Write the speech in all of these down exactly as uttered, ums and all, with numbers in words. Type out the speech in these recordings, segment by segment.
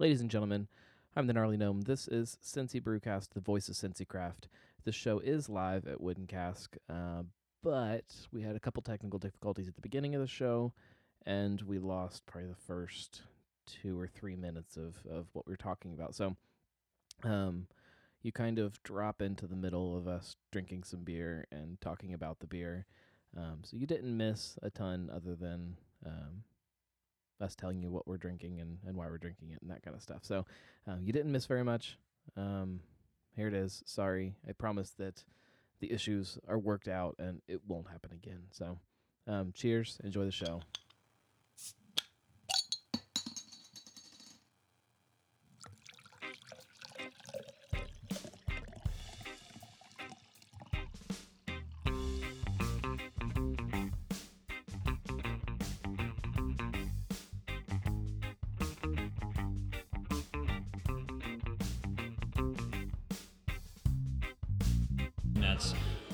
Ladies and gentlemen, I'm the Gnarly Gnome. This is Cincy Brewcast, the voice of Cincy Craft. This show is live at Wooden Cask, uh, but we had a couple technical difficulties at the beginning of the show, and we lost probably the first two or three minutes of, of what we were talking about. So um, you kind of drop into the middle of us drinking some beer and talking about the beer. Um, so you didn't miss a ton other than... Um, us telling you what we're drinking and, and why we're drinking it and that kind of stuff. So um, you didn't miss very much. Um, here it is. Sorry. I promise that the issues are worked out and it won't happen again. So um, cheers. Enjoy the show.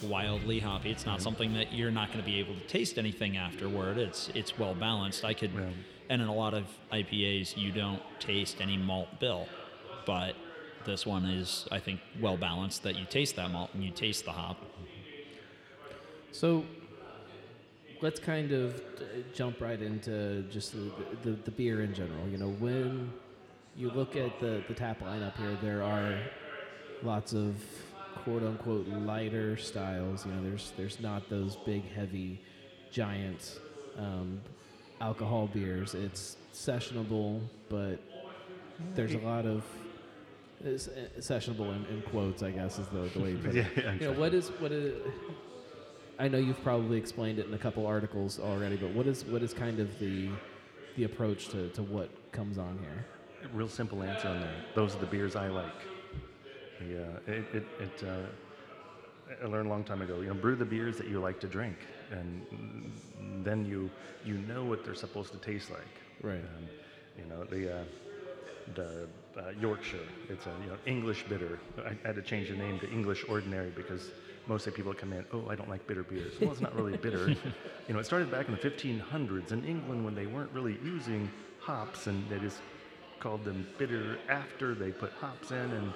Wildly hoppy. It's not mm-hmm. something that you're not going to be able to taste anything afterward. It's it's well balanced. I could, yeah. And in a lot of I P As, you don't taste any malt bill, but this one is, I think, well balanced that you taste that malt and you taste the hop. So let's kind of jump right into just the the, the beer in general. You know, when you look at the, the tap lineup here, there are lots of quote-unquote lighter styles. You know, there's there's not those big, heavy, giant um, alcohol beers. It's sessionable, but there's a lot of... It's sessionable in, in quotes, I guess, is the, the way you put it. yeah, yeah, exactly. You know, what is... what is, I know you've probably explained it in a couple articles already, but what is what is kind of the the approach to, to what comes on here? Real simple answer on there. Those are the beers I like. Yeah, it, it, it uh, I learned a long time ago, you know, brew the beers that you like to drink, and then you you know what they're supposed to taste like. Right. Um, you know, the uh, the uh, Yorkshire, it's a, you know, English bitter. I, I had to change the name to English Ordinary because mostly people come in, oh, I don't like bitter beers. Well, it's not really bitter. You know, it started back in the fifteen hundreds in England when they weren't really using hops, and they just called them bitter after they put hops in, and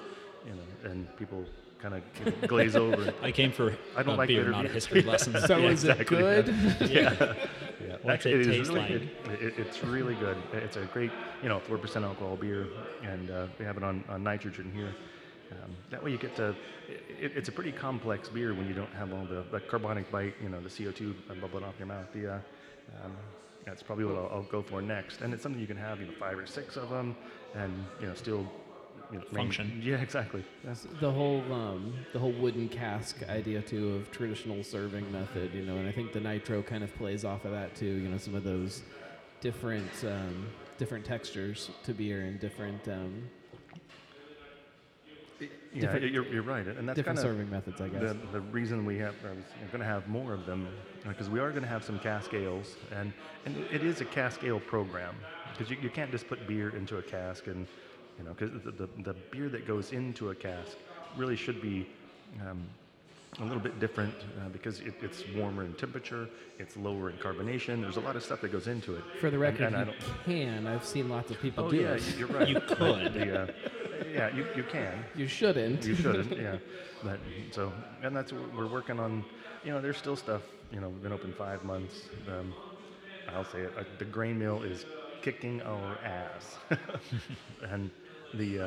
you know, and people kind of you know, glaze over. I came for I don't uh, like beer, not a history lesson. So yeah, is exactly. It good? yeah, yeah. What's it, it taste really like? Good. It, it's really good. It's a great, you know, four percent alcohol beer, and uh, we have it on, on nitrogen here. Um, that way, you get to. It, it's a pretty complex beer when you don't have all the, the carbonic bite, you know, the C O two bubbling off your mouth. The uh, um, that's probably what I'll, I'll go for next, and it's something you can have, you know, five or six of them, and you know, still. You know, function. Yeah, exactly. That's the whole um, the whole wooden cask idea too of traditional serving method, you know, and I think the nitro kind of plays off of that too. You know, some of those different um, different textures to beer and different. Um, yeah, different you're, you're right, and that's different serving methods, I guess. The, the reason we have we're going to have more of them because we are going to have some cask ales, and and it is a cask ale program because you you can't just put beer into a cask and. You know, because the, the the beer that goes into a cask really should be um, a little bit different uh, because it, it's warmer in temperature, it's lower in carbonation. There's a lot of stuff that goes into it. For the record, and, and you I don't, can. I've seen lots of people oh, do yeah, it. Oh, yeah, you're right. You could. The, uh, yeah, you, you can. You shouldn't. You shouldn't, yeah. But so, and that's what we're working on. You know, there's still stuff. You know, we've been open five months. Um, I'll say it. Uh, the grain mill is kicking our ass. and... The uh,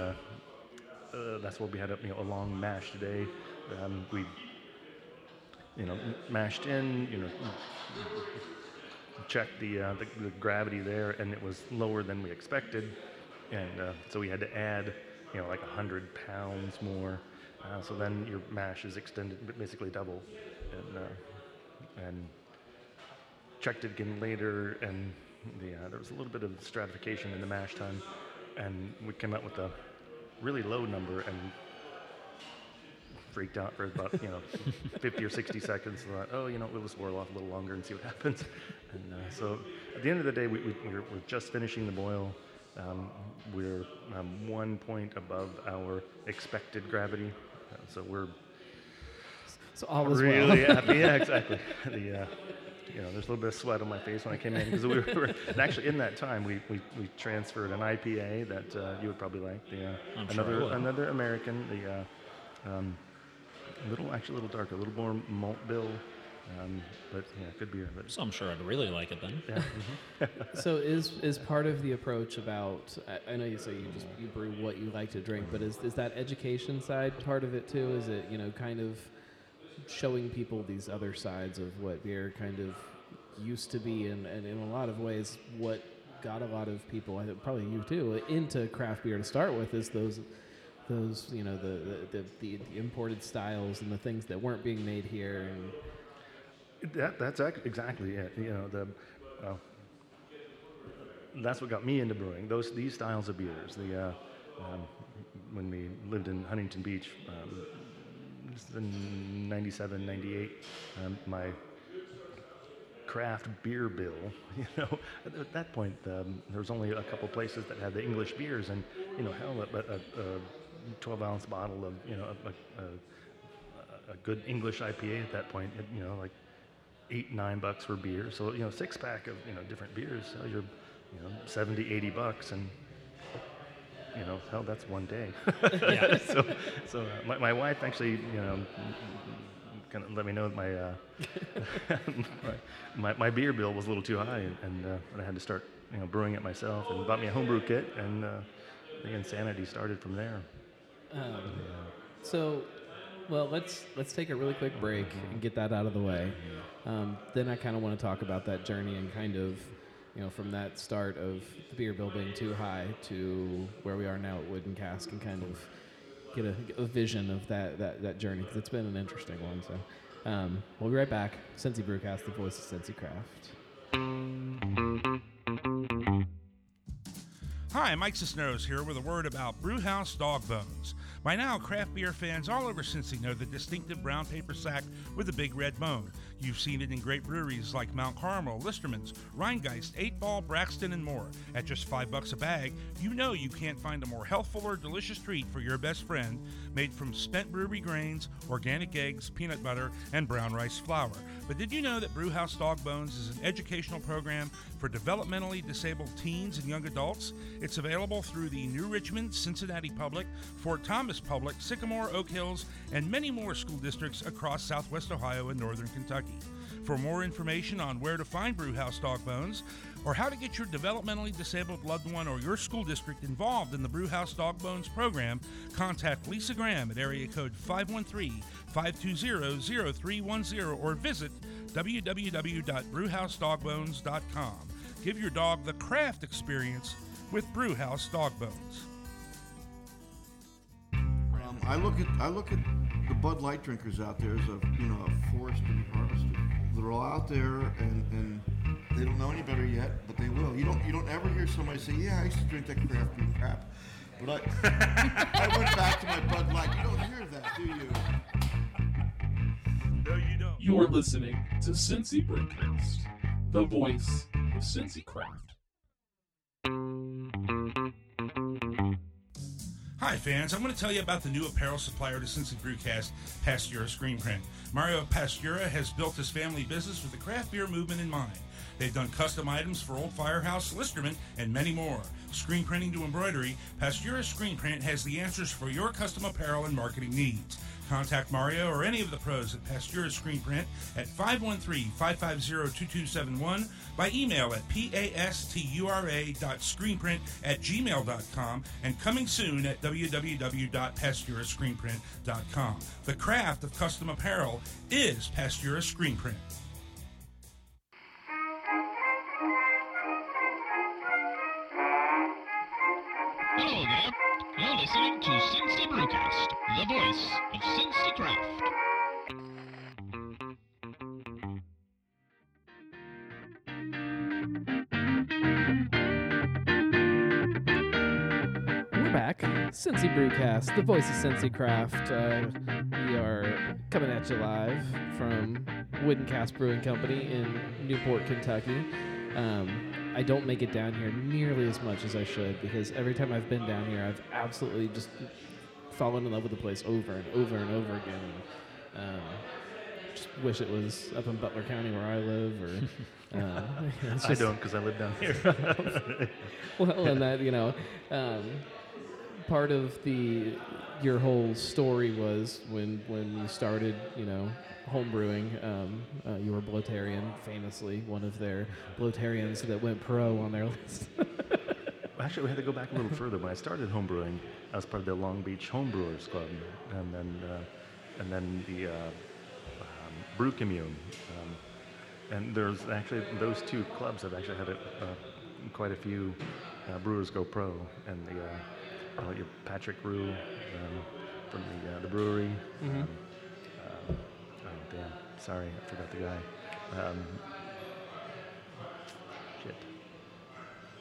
uh, that's what we had a, you know, a long mash today. Um, we you know mashed in, you know, checked the, uh, the the gravity there, and it was lower than we expected, and uh, so we had to add you know like a hundred pounds more. Uh, so then your mash is extended, basically double, and uh, and checked it again later, and the uh, there was a little bit of stratification in the mash tun. And we came out with a really low number and freaked out for about, you know, fifty or sixty seconds. And thought, oh, you know, we'll just boil off a little longer and see what happens. And uh, so at the end of the day, we, we, we're, we're just finishing the boil. Um, we're um, one point above our expected gravity. Uh, so we're so all really well. happy. Yeah, exactly. The, uh, you know, there's a little bit of sweat on my face when I came in because we were and actually in that time we, we, we transferred an I P A that uh, you would probably like, the uh, another sure another American, the uh, um, little actually a little darker, a little more malt bill. Um, but yeah, good beer. But so I'm sure I'd really like it then. Yeah. Mm-hmm. So is is part of the approach about? I know you say you just you brew what you like to drink, but is is that education side part of it too? Is it, you know, kind of showing people these other sides of what beer kind of used to be, and, and in a lot of ways what got a lot of people, I think probably you too, into craft beer to start with is those. Those you know the the, the the imported styles and the things that weren't being made here, and that that's ac- exactly it. You know the uh, that's what got me into brewing. Those these styles of beers. The uh, um, when we lived in Huntington Beach, um, in ninety-seven, ninety-eight, um, my craft beer bill. You know, at that point um, there was only a couple places that had the English beers, and you know hell, but a. a twelve ounce bottle of you know a, a, a good English I P A at that point, you know, like eight nine bucks for beer. So you know six pack of you know different beers, so you're you know seventy, eighty bucks, and you know hell, that's one day. Yeah. So so my my wife actually you know kind of let me know that my, uh, my my my beer bill was a little too high, and, and uh, I had to start you know brewing it myself, and bought me a homebrew kit, and uh, the insanity started from there. Um, so, well, let's let's take a really quick break and get that out of the way. Um, then I kind of want to talk about that journey and kind of, you know, from that start of the beer bill being too high to where we are now at Wooden Cask, and kind of get a, a vision of that, that, that journey, because it's been an interesting one. So um, we'll be right back. Cincy Brewcast, the voice of Cincy Craft. Hi, Mike Cisneros here with a word about Brewhouse Dog Bones. By now, craft beer fans all over Cincy know the distinctive brown paper sack with a big red bone. You've seen it in great breweries like Mount Carmel, Listermann's, Rhinegeist, Eight Ball, Braxton, and more. At just five bucks a bag, you know you can't find a more healthful or delicious treat for your best friend, made from spent brewery grains, organic eggs, peanut butter, and brown rice flour. But did you know that Brewhouse Dog Bones is an educational program for developmentally disabled teens and young adults? It's available through the New Richmond, Cincinnati Public, Fort Thomas Public, Sycamore, Oak Hills, and many more school districts across Southwest Ohio and Northern Kentucky. For more information on where to find Brewhouse Dog Bones, or how to get your developmentally disabled loved one or your school district involved in the Brewhouse Dog Bones program, contact Lisa Graham at area code five one three, five two zero, zero three one zero or visit w w w dot brewhouse dog bones dot com. Give your dog the craft experience with Brewhouse Dog Bones. Um, I look at I look at the Bud Light drinkers out there as a you know a forest to be harvested. They're all out there, and, and they don't know any better yet, but they will. You don't you don't ever hear somebody say, "Yeah, I used to drink that craft beer crap," but I I went back to my Bud Light. You don't hear that, do you? No, you don't. You're listening to Cincy Brewcast, the voice of Cincy Craft. Hi fans, I'm going to tell you about the new apparel supplier to Cincy Brewcast, Pastura Screenprint. Mario Pastura has built his family business with the craft beer movement in mind. They've done custom items for Old Firehouse, Listermann, and many more. Screen printing to embroidery, Pastura Screenprint has the answers for your custom apparel and marketing needs. Contact Mario or any of the pros at Pastura Screenprint at five one three, five five zero, two two seven one, by email at pastura dot screenprint at gmail dot com, and coming soon at w w w dot pastura screenprint dot com. The craft of custom apparel is Pastura Screenprint. Hello there. You're listening to Cincy Brewcast, the voice of Cincy Craft. We're back. Cincy Brewcast, the voice of Cincy Craft. Uh, we are coming at you live from Wooden Cask Brewing Company in Newport, Kentucky. Um, I don't make it down here nearly as much as I should, because every time I've been down here, I've absolutely just fallen in love with the place over and over and over again. Um, just wish it was up in Butler County where I live. Or uh, just, I don't, because I live down here. Well, and that, you know, um, part of the your whole story was when when you started, you know, homebrewing, um, uh, you were Bloatarian, famously one of their Bloatarians that went pro on their list. Actually, we had to go back a little further. When I started homebrewing, I was part of the Long Beach Homebrewers Club, and then uh, and then the uh, um, Brew Commune. Um, and there's actually those two clubs have actually had a, uh, quite a few uh, brewers go pro, and the uh, like Patrick Rue um, from the uh, the brewery. Mm-hmm. Um, uh, oh damn! Sorry, I forgot the guy. Um,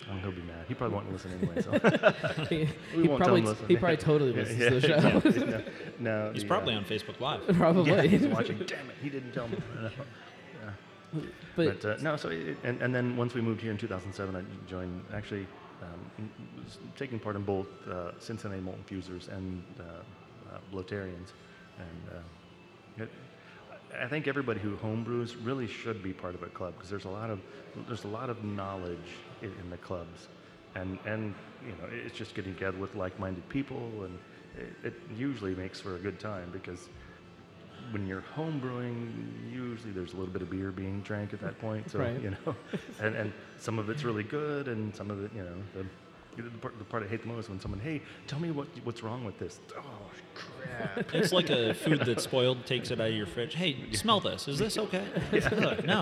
Oh, he'll be mad. He probably won't listen anyway. So. he, we he won't probably, tell him listen. He probably totally listens yeah, yeah, to the show. Yeah, yeah, no, no, he's the, probably uh, on Facebook Live. Probably. Yeah, he's watching. Damn it, he didn't tell me. Yeah. But, but uh, no, so it, and, and then once we moved here in two thousand seven, I joined actually um, taking part in both uh, Cincinnati Malt Infusers and uh, uh, Bloatarians, and uh, it, I think everybody who homebrews really should be part of a club, because there's a lot of there's a lot of knowledge in, in the clubs, and and you know it's just getting together with like-minded people, and it, it usually makes for a good time, because when you're homebrewing, usually there's a little bit of beer being drank at that point, so right. you know, and and some of it's really good, and some of it, you know. The, The part, the part I hate the most is when someone, hey, tell me what what's wrong with this. Oh, crap. It's like a food that's spoiled takes it out of your fridge. Hey, smell this. Is this okay? It's good. No.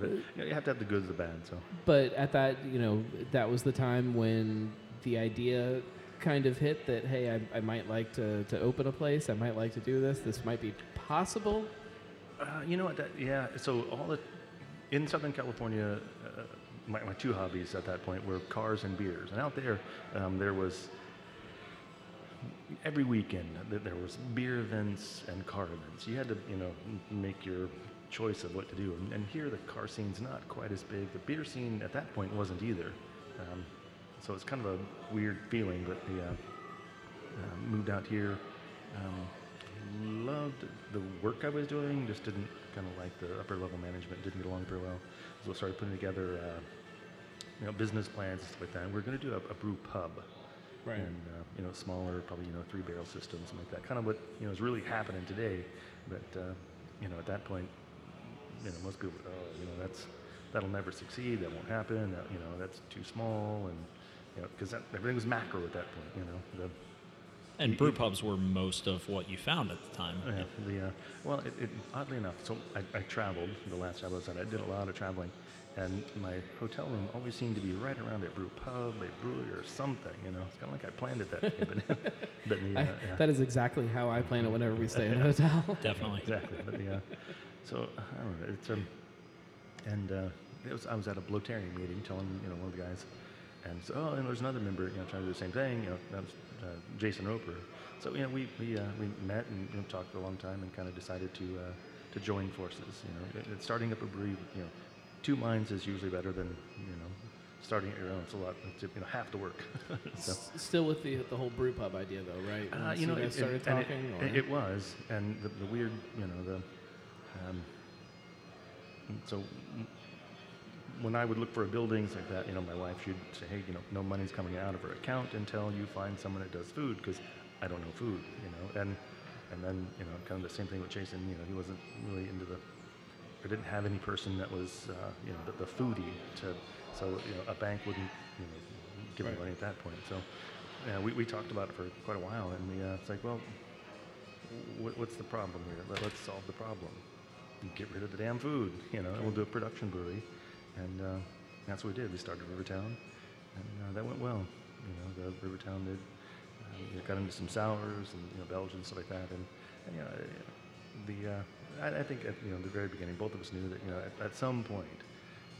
But, you know, you have to have the good and the bad. So. But at that, you know, that was the time when the idea kind of hit that, hey, I, I might like to, to open a place. I might like to do this. This might be possible. Uh, you know what? That, yeah. So all the, in Southern California... Uh, My, my two hobbies at that point were cars and beers, and out there, um, there was every weekend there was beer events and car events. You had to, you know, make your choice of what to do. And, and here, the car scene's not quite as big. The beer scene at that point wasn't either. Um, so it's kind of a weird feeling. But the uh, uh, moved out here, um, loved the work I was doing. Just didn't kind of like the upper level management. Didn't get along very well. So started putting together, uh, you know, business plans and stuff like that. And we we're going to do a, a brew pub, right? And uh, you know, smaller, probably you know, three barrel system, something like that. Kind of what you know is really happening today. But uh, you know, at that point, you know, most people, oh, you know, that's that'll never succeed. That won't happen. That, you know, that's too small, and you know, because everything was macro at that point. You know, the, and the, brew pubs were most of what you found at the time. Yeah. The uh, well, it, it, oddly enough, so I, I traveled. The last job I was at, I did a lot of traveling. And my hotel room always seemed to be right around a brew pub, a brewery, or something. You know, it's kind of like I planned it that way. But, but the, uh, I, yeah. That is exactly how I plan it whenever we stay in a hotel. Definitely, exactly. But the, uh, so I don't know. It's um, and uh, it was, I was at a Bloatarian meeting, telling you know one of the guys, and so oh, and there's another member, you know, trying to do the same thing. You know, that was uh, Jason Roper. So you know, we we uh, we met and you know, talked for a long time, and kind of decided to uh, to join forces. You know, it, it starting up a brewery, you know. Two minds is usually better than, you know, starting at your own. It's a lot, it's, you know, half the work. So. S- still with the the whole brew pub idea, though, right? Uh, you know, it, started it, talking, it, it was, and the, the weird, you know, the. Um, so when I would look for a buildings like that, you know, my wife, she'd say, hey, you know, no money's coming out of her account until you find someone that does food, because I don't know food, you know, and and then you know, kind of the same thing with Jason. You know, he wasn't really into the. I didn't have any person that was, uh, you know, the, the foodie. To, so, you know, a bank wouldn't, you know, give me right. money at that point. So, uh, we we talked about it for quite a while, and we, uh, it's like, well, wh- what's the problem here? Let, let's solve the problem. Get rid of the damn food, you know, and we'll do a production brewery, and uh, that's what we did. We started Rivertown, and uh, that went well. You know, the Rivertown did. Um, we got into some sours and you know, Belgian stuff like that, and, and you know, the. Uh, I think at you know the very beginning, both of us knew that you know at, at some point,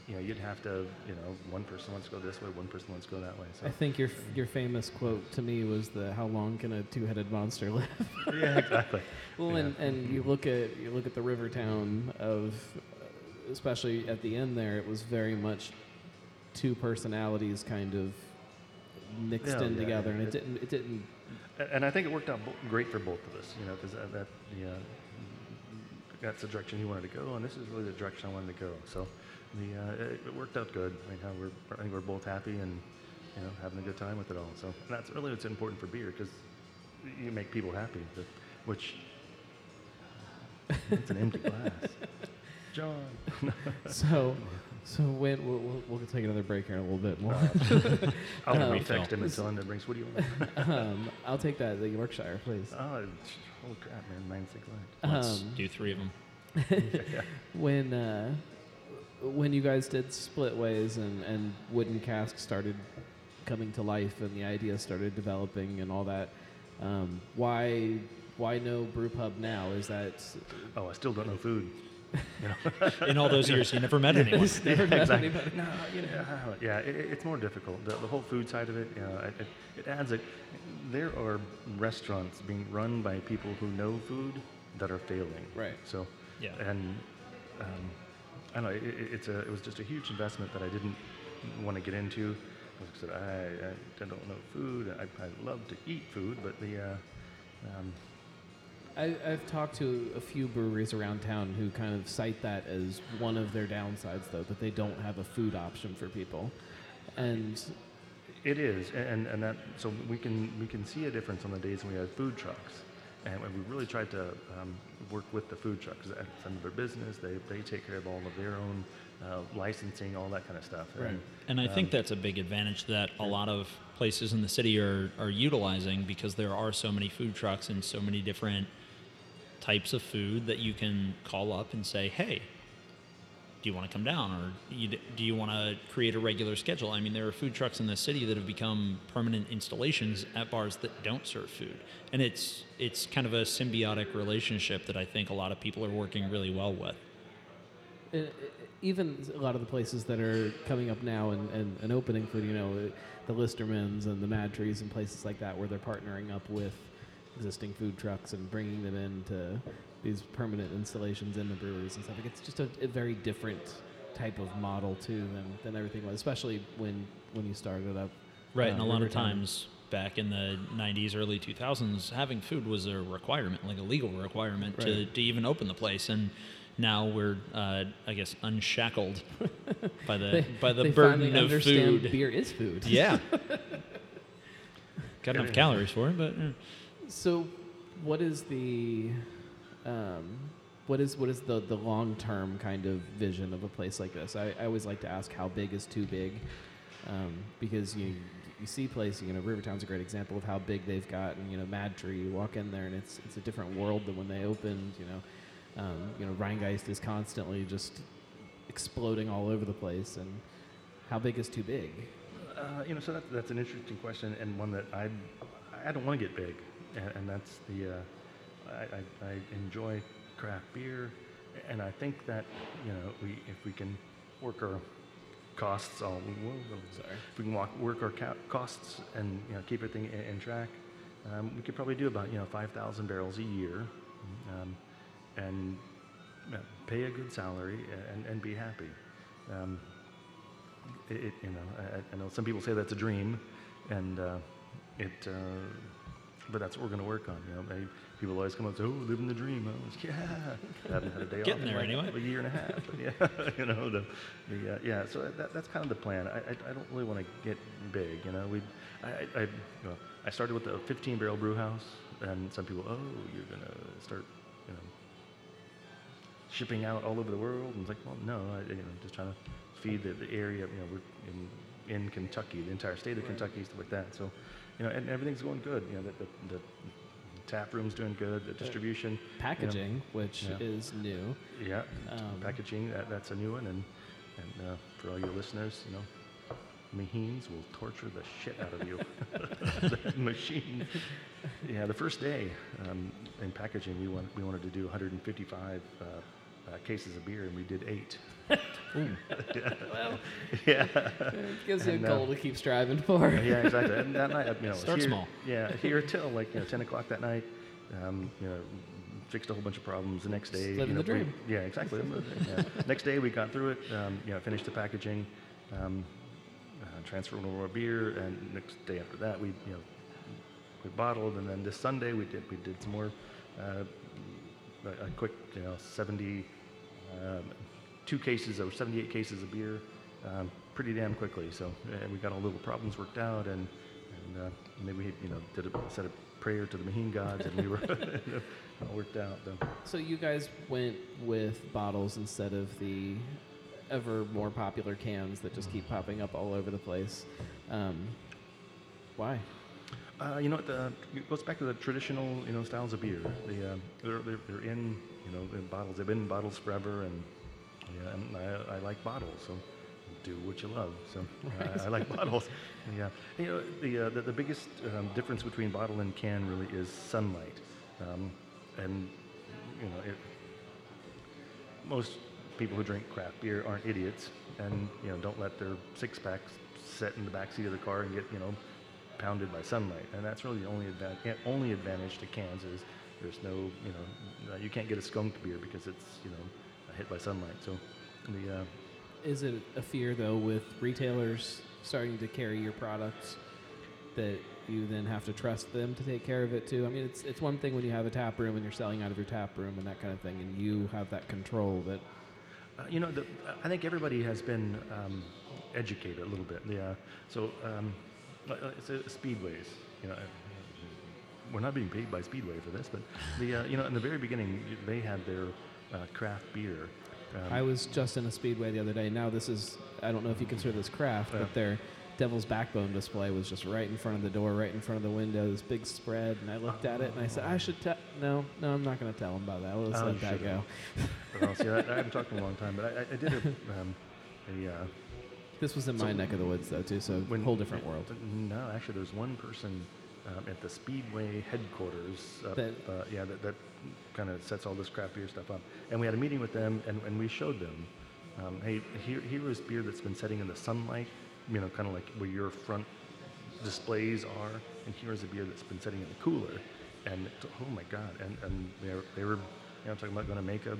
you know you'd have to you know one person wants to go this way, one person wants to go that way. So I think your your famous quote to me was the "How long can a two-headed monster live?" Yeah, exactly. Well, yeah. and and you look at you look at the Rivertown of, especially at the end there, it was very much two personalities kind of mixed yeah, in yeah, together, and it, it didn't it didn't. And I think it worked out great for both of us, you know, because that yeah. that's the direction you wanted to go, and this is really the direction I wanted to go. So the uh, it, it worked out good. I mean, how we're, I think we're both happy and, you know, having a good time with it all. So, and that's really what's important for beer, because you make people happy, but, which it's an empty glass. John. so, so when we'll, we'll, we'll take another break here in a little bit more. Uh, I'll um, text him and tell him to bring. What do you want? um, I'll take that the Yorkshire, please. Oh, oh crap, man, mine's declined. Let's um, do three of them. yeah. When uh, when you guys did split ways and and Wooden Cask started coming to life and the idea started developing and all that, um, why why no brew pub now? Is that? Oh, I still don't know food. You know? In all those years, you never met anyone. never yeah, met exactly. anybody. No, you know, yeah, it, it's more difficult. The, the whole food side of it, you know, it, it, it adds. A, there are restaurants being run by people who know food that are failing. Right. So, yeah, and um, I don't know. It, it, it's a. It was just a huge investment that I didn't want to get into. I said, I, I don't know food. I, I love to eat food, but the. Uh, um, I, I've talked to a few breweries around town who kind of cite that as one of their downsides, though, that they don't have a food option for people. And it is, and and that so we can we can see a difference on the days when we have food trucks, and we really tried to um, work with the food trucks. That's another business. They they take care of all of their own uh, licensing, all that kind of stuff. Right. And, and I um, think that's a big advantage that a lot of places in the city are are utilizing, because there are so many food trucks and so many different types of food that you can call up and say, hey, do you want to come down, or do you want to create a regular schedule? I mean, there are food trucks in the city that have become permanent installations at bars that don't serve food. And it's it's kind of a symbiotic relationship that I think a lot of people are working really well with. It, it, even a lot of the places that are coming up now and, and, and opening food, you know, the Listermanns and the Mad Trees and places like that, where they're partnering up with existing food trucks and bringing them into these permanent installations in the breweries and stuff. Like, it's just a, a very different type of model too than, than everything was, especially when, when you started up. Right, uh, and a lot of times back in the nineties, early two thousands, having food was a requirement, like a legal requirement, right, to, to even open the place. And now we're, uh, I guess, unshackled by the they, by the burden of understand food. Beer is food. Yeah, got enough calories for it, but. Yeah. So, what is the, um, what is what is the, the long term kind of vision of a place like this? I, I always like to ask, how big is too big, um, because you you see places, you know, Rivertown's a great example of how big they've gotten. You know, Mad Tree, you walk in there and it's it's a different world than when they opened. You know, um, you know, Rhinegeist is constantly just exploding all over the place. And how big is too big? Uh, you know, so that, that's an interesting question, and one that I I don't want to get big. And that's the, uh, I, I, I enjoy craft beer, and I think that, you know, we if we can work our costs, all, sorry, if we can walk, work our ca- costs and, you know, keep everything in, in track, um, we could probably do about, you know, five thousand barrels a year, um, and uh, pay a good salary and, and be happy. Um, it, it, you know, I, I know some people say that's a dream, and uh, it, uh, but that's what we're going to work on. You know, maybe people always come up and say, "Oh, living the dream." I was like, "Yeah, I haven't had a day off in like anyway. a year and a half." But yeah, you know, the, the uh, yeah. So that, that's kind of the plan. I I, I don't really want to get big. You know, we I I, you know, I started with a fifteen barrel brew house, and some people, "Oh, you're going to start, you know, shipping out all over the world." And it's like, well, no, I, you know, just trying to feed the, the area. You know, we're in in Kentucky, the entire state of Kentucky, stuff like that. So. You know, and everything's going good. You know, the, the, the tap room's doing good. The distribution, packaging, you know, which yeah. is new. Yeah, um, packaging. That, that's a new one. And and uh, for all your listeners, you know, machines will torture the shit out of you. The machine. Yeah, the first day um, in packaging, we want we wanted to do one hundred fifty-five. Uh, Uh, cases of beer, and we did eight. yeah. Well, yeah. It gives you and, a goal uh, to keep striving for. yeah, exactly. And that night, you know, start here, small. Yeah, here till like you know, ten o'clock that night. Um, you know, fixed a whole bunch of problems. The next day, living you know, the dream. We, yeah, exactly. yeah. Next day, we got through it. Um, you know, finished the packaging, um, uh, transferred over our beer, and next day after that, we you know, we bottled, and then this Sunday we did we did some more. Uh, a, a quick, you know, seventy, um, two cases or seventy-eight cases of beer, um, pretty damn quickly. So uh, we got all the little problems worked out, and and uh, maybe we, you know, did a set of prayer to the Maheen gods, and we were all worked out. Though. So you guys went with bottles instead of the ever more popular cans that just keep popping up all over the place. Um, why? Uh, you know, the, it goes back to the traditional, you know, styles of beer. They, uh, they're, they're, they're in, you know, in bottles. They've been in bottles forever, and, yeah, and I, I like bottles, so do what you love. So uh, I like bottles. Yeah, you know, the uh, the, the biggest um, difference between bottle and can really is sunlight, um, and you know, it, most people who drink craft beer aren't idiots, and you know, don't let their six packs sit in the backseat of the car and get, you know, pounded by sunlight. And that's really the only advantage only advantage to cans is there's no, you know, you can't get a skunked beer because it's, you know, hit by sunlight. So the uh, is it a fear though with retailers starting to carry your products that you then have to trust them to take care of it too? I mean, it's it's one thing when you have a tap room and you're selling out of your tap room and that kind of thing, and you have that control that uh, you know, the, I think everybody has been um, educated a little bit. Yeah, so. Um, It's uh, Speedways, you know. We're not being paid by Speedway for this, but the uh, you know, in the very beginning, they had their uh, craft beer. Um, I was just in a Speedway the other day. Now this is, I don't know if you consider this craft, uh, but their Devil's Backbone display was just right in front of the door, right in front of the window. This big spread, and I looked at it and I said, I should tell. No, no, I'm not going to tell them about that. We'll just oh, let that go. Well, see, I, I haven't talked in a long time, but I, I did a. Um, a uh, This was in my so, neck of the woods, though, too, so a whole different world. No, actually, there was one person um, at the Speedway headquarters up, that, uh, yeah, that, that kind of sets all this craft beer stuff up. And we had a meeting with them, and, and we showed them, um, hey, here here is beer that's been setting in the sunlight, you know, kind of like where your front displays are, and here is a beer that's been sitting in the cooler. And, oh, my God. And, and they were, they were, you know, talking about going to make a...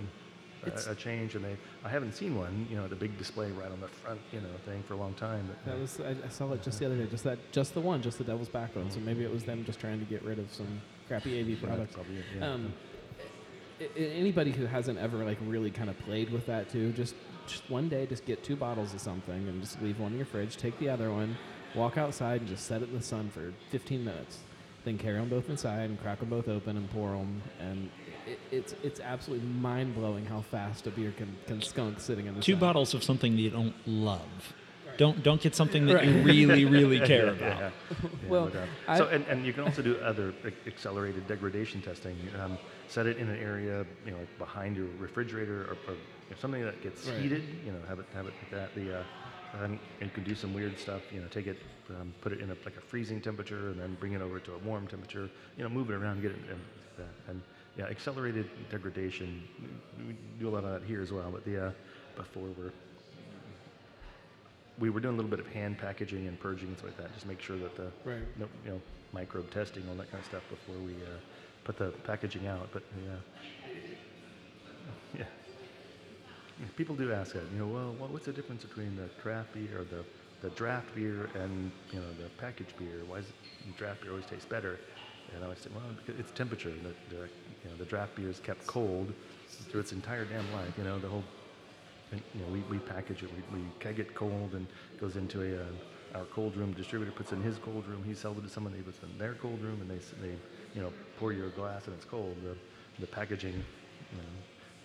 It's a change, and they I haven't seen one, you know, the big display right on the front, you know, thing for a long time. But, that was I, I saw it just the other day, just that, just the one, just the Devil's Backbone. So maybe it was them just trying to get rid of some crappy A V products. Yeah, probably, yeah. Um, I- anybody who hasn't ever like really kind of played with that too, just just one day, just get two bottles of something and just leave one in your fridge, take the other one, walk outside and just set it in the sun for fifteen minutes. Then carry them both inside and crack them both open and pour them, and it, it's it's absolutely mind blowing how fast a beer can, can skunk sitting in the two sun. Bottles of something that you don't love. Right. Don't don't get something that right. you really really care yeah, about. Yeah, yeah. Yeah, well, no so and, and you can also do other accelerated degradation testing. Um, set it in an area, you know, behind your refrigerator or, or something that gets right. heated. You know, have it have it like that. The uh, Um, and you can do some weird stuff, you know, take it, um, put it in a, like a freezing temperature and then bring it over to a warm temperature, you know, move it around, get it, and, and, and yeah, accelerated degradation, we do a lot of that here as well, but the, uh, before we're, we were doing a little bit of hand packaging and purging and stuff like that, just make sure that the, right. no, you know, microbe testing, all that kind of stuff before we, uh, put the packaging out, but yeah, yeah. People do ask that, you know, well, what's the difference between the craft beer or the, the draft beer and, you know, the packaged beer? Why does draft beer always taste better? And I always say, well, because it's temperature. The, the, you know, the draft beer is kept cold through its entire damn life. You know, the whole, you know, we, we package it. We, we keg it cold and goes into a, uh, our cold room. Distributor puts it in his cold room. He sells it to someone. They put it in their cold room, and they, they you know, pour you a glass, and it's cold. The, the packaging, you know,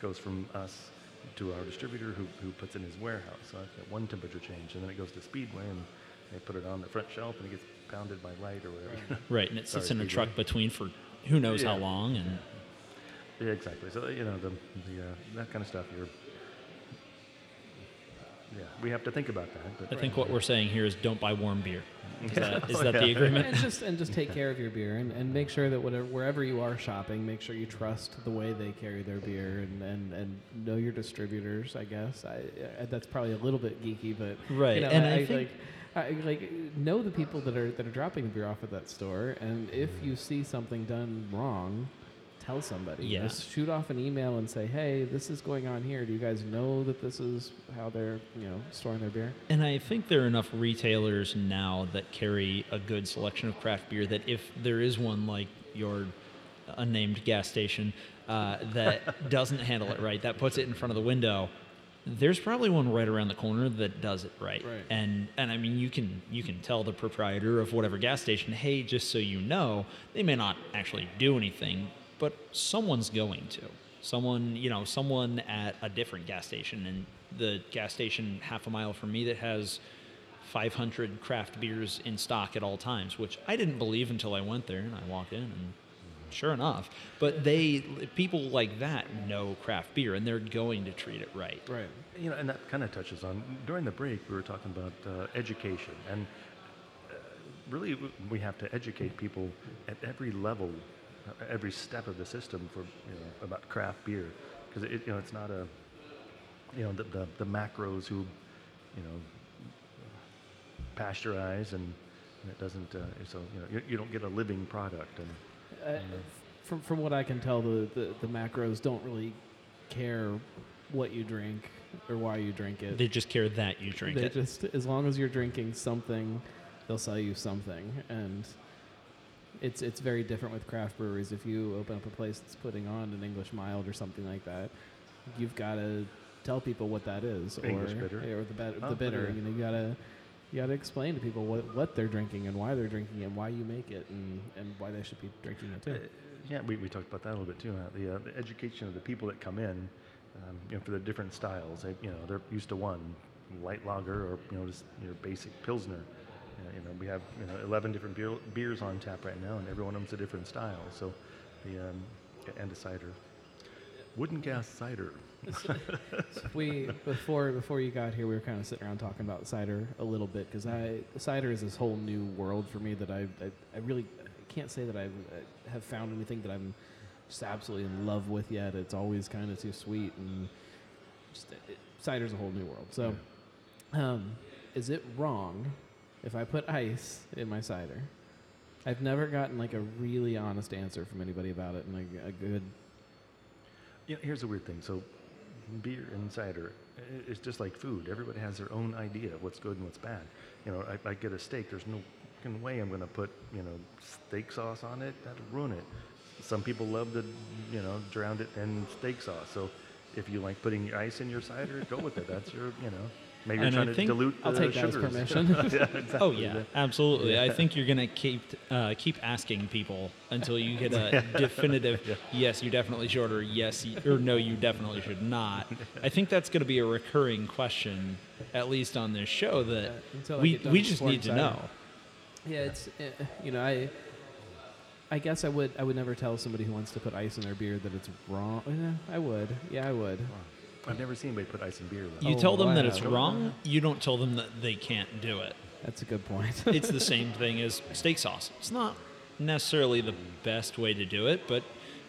goes from us to our distributor who who puts in his warehouse. So I've got one temperature change, and then it goes to Speedway, and they put it on the front shelf, and it gets pounded by light or whatever. Right, and it sits Sorry, in a Speedway. Truck between for who knows yeah. how long. And yeah. yeah, exactly. So, you know, the, the uh, that kind of stuff. You're, yeah, we have to think about that. But I right. think what we're saying here is don't buy warm beer. Is that, is that yeah. the agreement? And just and just take care of your beer, and, and make sure that whatever, wherever you are shopping, make sure you trust the way they carry their beer, and, and, and know your distributors. I guess I, I, that's probably a little bit geeky, but right. You know, and I, I think like, I, like know the people that are that are dropping the beer off at that store, and if you see something done wrong, tell somebody. Yeah. Just shoot off an email and say, hey, this is going on here. Do you guys know that this is how they're, you know, storing their beer? And I think there are enough retailers now that carry a good selection of craft beer that if there is one like your unnamed gas station, uh, uh, that doesn't handle it right, that puts it in front of the window, there's probably one right around the corner that does it right. right. And and I mean, you can you can tell the proprietor of whatever gas station, hey, just so you know, they may not actually do anything, but someone's going to. Someone, you know, someone at a different gas station, and the gas station half a mile from me that has five hundred craft beers in stock at all times, which I didn't believe until I went there and I walked in and sure enough. But they, people like that know craft beer and they're going to treat it right. Right. You know, and that kind of touches on, during the break, we were talking about uh, education, and uh, really we have to educate people at every level, every step of the system for, you know, about craft beer. Because it, you know, it's not a, you know, the, the, the macros who, you know, pasteurize and, and it doesn't, uh, so, you know, you, you don't get a living product. And, and uh, from from what I can tell, the, the, the macros don't really care what you drink or why you drink it. They just care that you drink they it. Just, as long as you're drinking something, they'll sell you something. And it's it's very different with craft breweries. If you open up a place that's putting on an English mild or something like that, you've got to tell people what that is. English or, bitter. Or the, be- oh, the bitter. You know, you gotta you gotta explain to people what, what they're drinking and why they're drinking and why you make it and, and why they should be drinking it too. Uh, yeah, we, we talked about that a little bit too. Huh? The, uh, the education of the people that come in, um, you know, for the different styles. They, you know, they're used to one light lager or, you know, just your basic Pilsner. You know, we have, you know, eleven different beer, beers on tap right now, and every one of them's a different style. So, the um, and a cider, Wooden Cask cider. So we before before you got here, we were kind of sitting around talking about cider a little bit, because I cider is this whole new world for me that I I, I really can't say that I've, I have found anything that I'm just absolutely in love with yet. It's always kind of too sweet, and just it, cider's a whole new world. So, um, is it wrong if I put ice in my cider? I've never gotten like a really honest answer from anybody about it, and like a good. You know, here's the weird thing. So, beer and cider, it's just like food. Everybody has their own idea of what's good and what's bad. You know, I, I get a steak. There's no fucking way I'm going to put, you know, steak sauce on it. That'll ruin it. Some people love to, you know, drown it in steak sauce. So, if you like putting ice in your cider, go with it. That's your, you know. Maybe you're and trying I to dilute I'll the sugars. I'll take permission. Yeah, exactly. Oh, yeah, absolutely. Yeah. I think you're going to keep uh, keep asking people until you get a yeah. definitive, yeah. yes, you definitely should, or yes, or no, you definitely should not. I think that's going to be a recurring question, at least on this show, that yeah, we, we just need cider. to know. Yeah, it's, uh, you know, I I guess I would I would never tell somebody who wants to put ice in their beer that it's wrong. Yeah, I would. Yeah, I would. Wow. I've never seen anybody put ice in beer. Though. You oh, tell them wow. that it's wrong. You don't tell them that they can't do it. That's a good point. It's the same thing as steak sauce. It's not necessarily the best way to do it, but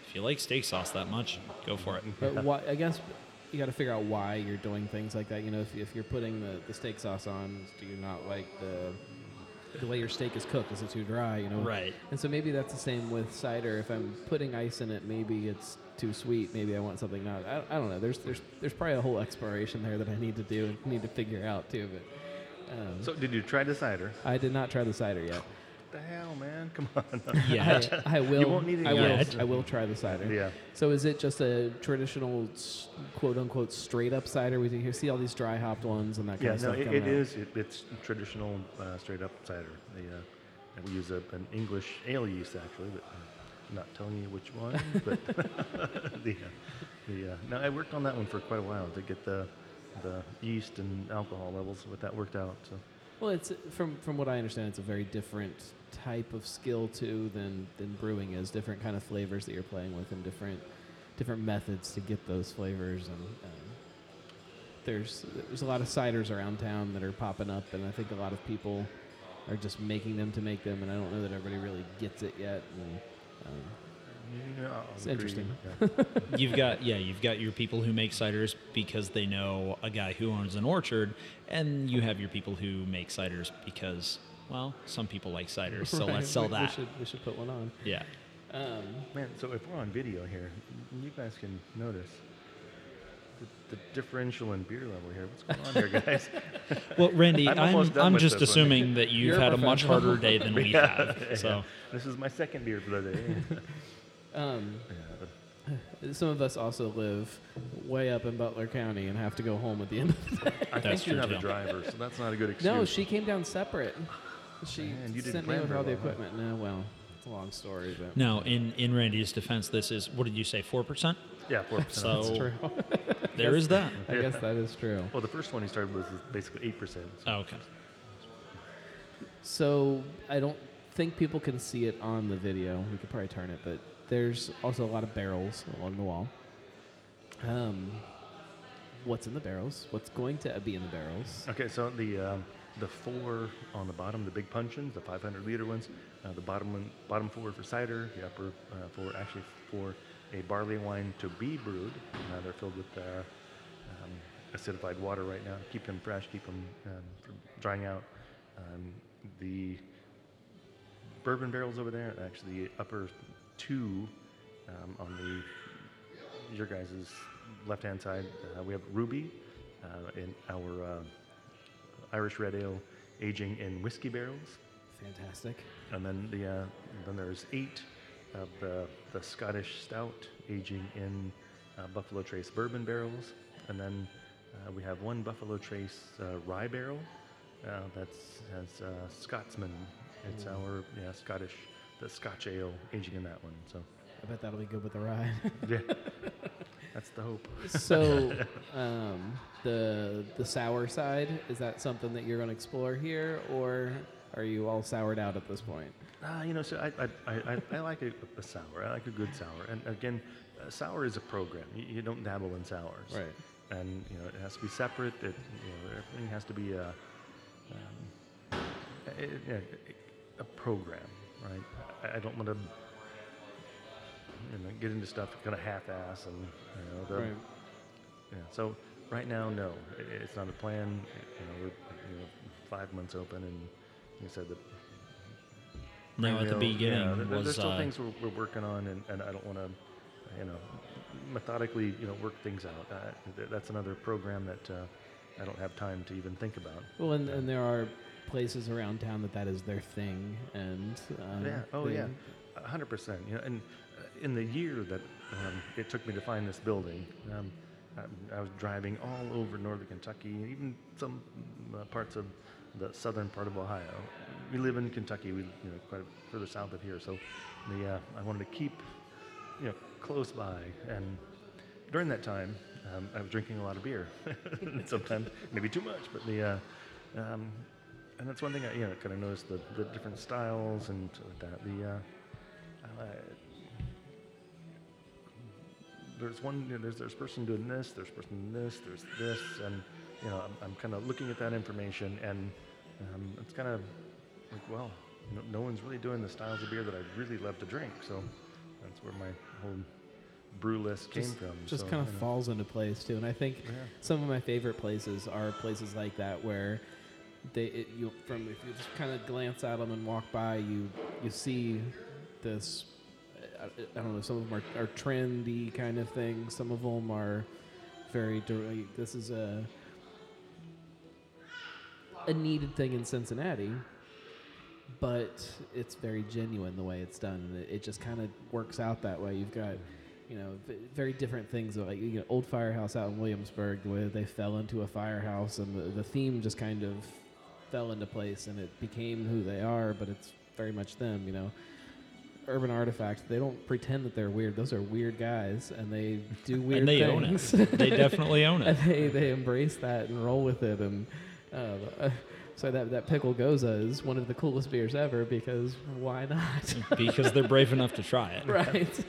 if you like steak sauce that much, go for it. But why, I guess you got to figure out why you're doing things like that. You know, if, if you're putting the, the steak sauce on, do you not like the the way your steak is cooked? Is it too dry? You know, right. And so maybe that's the same with cider. If I'm putting ice in it, maybe it's too sweet. Maybe I want something not. I, I don't know. There's there's there's probably a whole exploration there that I need to do and need to figure out too. But um, so did you try the cider? I did not try the cider yet. What the hell, man! Come on. Yeah, I, I will. You won't need it I yet. will. I will try the cider. Yeah. So is it just a traditional, quote unquote, straight up cider? We do see all these dry hopped ones and that kind yeah, of no, stuff. Yeah, no, it, it is. It, it's traditional uh, straight up cider. The, uh, we use a, an English ale yeast actually, but. Uh, Not telling you which one, but the the uh, now I worked on that one for quite a while to get the the yeast and alcohol levels, but that worked out. So, well, it's from from what I understand, it's a very different type of skill too than than brewing is. Different kind of flavors that you're playing with, and different different methods to get those flavors. And um, there's there's a lot of ciders around town that are popping up, and I think a lot of people are just making them to make them, and I don't know that everybody really gets it yet. And, Um, yeah, it's interesting. Yeah. You've got yeah, you've got your people who make ciders because they know a guy who owns an orchard, and you have your people who make ciders because, well, some people like ciders, so right. let's sell that. We should, we should put one on. Yeah. Um, Man, so if we're on video here, you guys can notice the, the differential in beer level here. What's going on here, guys? Well, Randy, I'm, I'm, I'm just assuming one. that you've You're had a much harder day than we yeah, have. So yeah. This is my second beer for the day. um, yeah. Some of us also live way up in Butler County and have to go home at the end of the day. I think she didn't have a driver, so that's not a good excuse. No, she came down separate. She Man, you didn't sent me with all the equipment. Huh? No, well, it's a long story. But. No, in, in Randy's defense, this is, what did you say, four percent? Yeah, four percent. So that's true. There guess, is that. I guess that is true. Well, the first one he started with is basically eight percent. So. Oh, okay. So I don't think people can see it on the video. We could probably turn it, but there's also a lot of barrels along the wall. Um, what's in the barrels? What's going to be in the barrels? Okay, so the um, the four on the bottom, the big puncheons, the five hundred liter ones, uh, the bottom one, bottom four for cider, the upper uh, four actually for a barley wine to be brewed. Uh, they're filled with uh, um, acidified water right now. Keep them fresh, keep them um, from drying out. Um, the bourbon barrels over there, actually the upper two um, on the your guys' left-hand side, uh, we have Ruby uh, in our uh, Irish Red Ale aging in whiskey barrels. Fantastic. And then the uh, then there's eight of the, the Scottish Stout aging in uh, Buffalo Trace bourbon barrels. And then uh, we have one Buffalo Trace uh, rye barrel uh, that's has uh, Scotsman. It's mm. our yeah, Scottish the Scotch ale aging in that one, so I bet that'll be good with the rye. Yeah, that's the hope. So, um, the the sour side, is that something that you're going to explore here, or are you all soured out at this point? Ah, uh, you know, so I I, I, I, I like a, a sour. I like a good sour, and again, uh, sour is a program. You, you don't dabble in sours, right? And you know, it has to be separate. It you know, everything has to be a um, it, you know, a program. Right, I, I don't want to you know, get into stuff kind of half-ass and you know. The, right. Yeah. So right now, no, it, it's not a plan. It, you know, we're you know, five months open, and you said that. Now at know, the beginning, yeah, there, was, there's still uh, things we're, we're working on, and, and I don't want to, you know, methodically, you know, work things out. I, that's another program that uh, I don't have time to even think about. Well, and, and there are places around town that that is their thing, and um, yeah, oh yeah, one hundred percent. You know, and in the year that um, it took me to find this building, um, I, I was driving all over northern Kentucky, even some uh, parts of the southern part of Ohio. We live in Kentucky, we you know quite further south of here, so the uh, I wanted to keep you know close by, and during that time, um, I was drinking a lot of beer, sometimes maybe too much, but the. Uh, um, And that's one thing I you know, kind of noticed the, the different styles and that. The uh, uh, there's one you know, there's there's person doing this, there's person doing this, there's this, and you know I'm, I'm kind of looking at that information, and um, it's kind of like, well, no, no one's really doing the styles of beer that I really love to drink, so that's where my whole brew list came just, from. Just so, kind of you know. falls into place too, and I think yeah. some of my favorite places are places like that where. They, it, you from if you just kind of glance at them and walk by, you you see this. I, I don't know. Some of them are, are trendy kind of things. Some of them are very. This is a a needed thing in Cincinnati, but it's very genuine the way it's done. It, it just kind of works out that way. You've got. You know, very different things like you know, Old Firehouse out in Williamsburg, where they fell into a firehouse, and the, the theme just kind of fell into place, and it became who they are. But it's very much them, you know. Urban Artifact, they don't pretend that they're weird. Those are weird guys, and they do weird things. And they own it. They definitely own it. And they they embrace that and roll with it. And uh, so that that pickle goza is one of the coolest beers ever, because why not? Because they're brave enough to try it, right?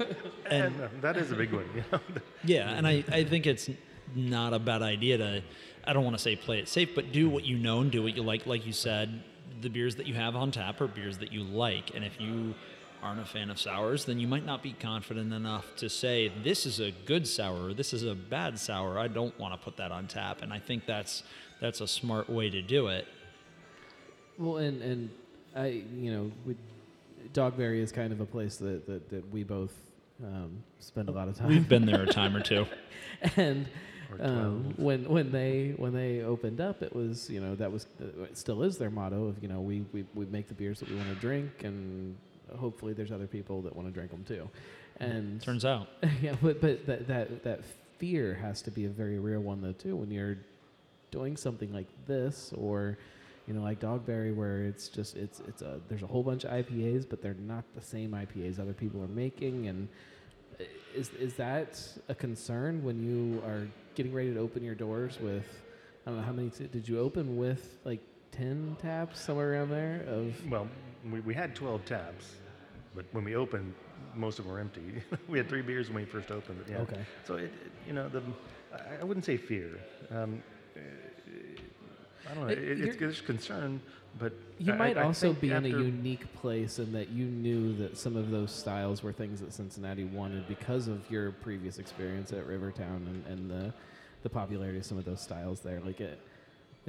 And, and that is a big one. You know? Yeah, and I, I think it's not a bad idea to, I don't want to say play it safe, but do what you know and do what you like. Like you said, the beers that you have on tap are beers that you like. And if you aren't a fan of sours, then you might not be confident enough to say, this is a good sour, or this is a bad sour. I don't want to put that on tap. And I think that's that's a smart way to do it. Well, and, and I, you know, we, Dogberry is kind of a place that, that, that we both... Um, spend a lot of time. We've been there a time or two. And um, when when they when they opened up, it was you know that was uh, it still is their motto of you know we, we, we make the beers that we want to drink, and hopefully there's other people that want to drink them too. And turns out, yeah, but but that that that fear has to be a very real one though too when you're doing something like this, or you know, like Dogberry, where it's just it's it's a there's a whole bunch of I P As, but they're not the same I P As other people are making. And is is that a concern when you are getting ready to open your doors with? I don't know how many t- did you open with, like ten taps, somewhere around there? Of well, we we had twelve taps, but when we opened, most of them were empty. We had three beers when we first opened. But yeah. Okay. So it, it, you know, the I wouldn't say fear. Um, I don't know. It, it, it's there's concern, but you I, might I, I also be in a unique place in that you knew that some of those styles were things that Cincinnati wanted because of your previous experience at Rivertown and, and the the popularity of some of those styles there. Like it.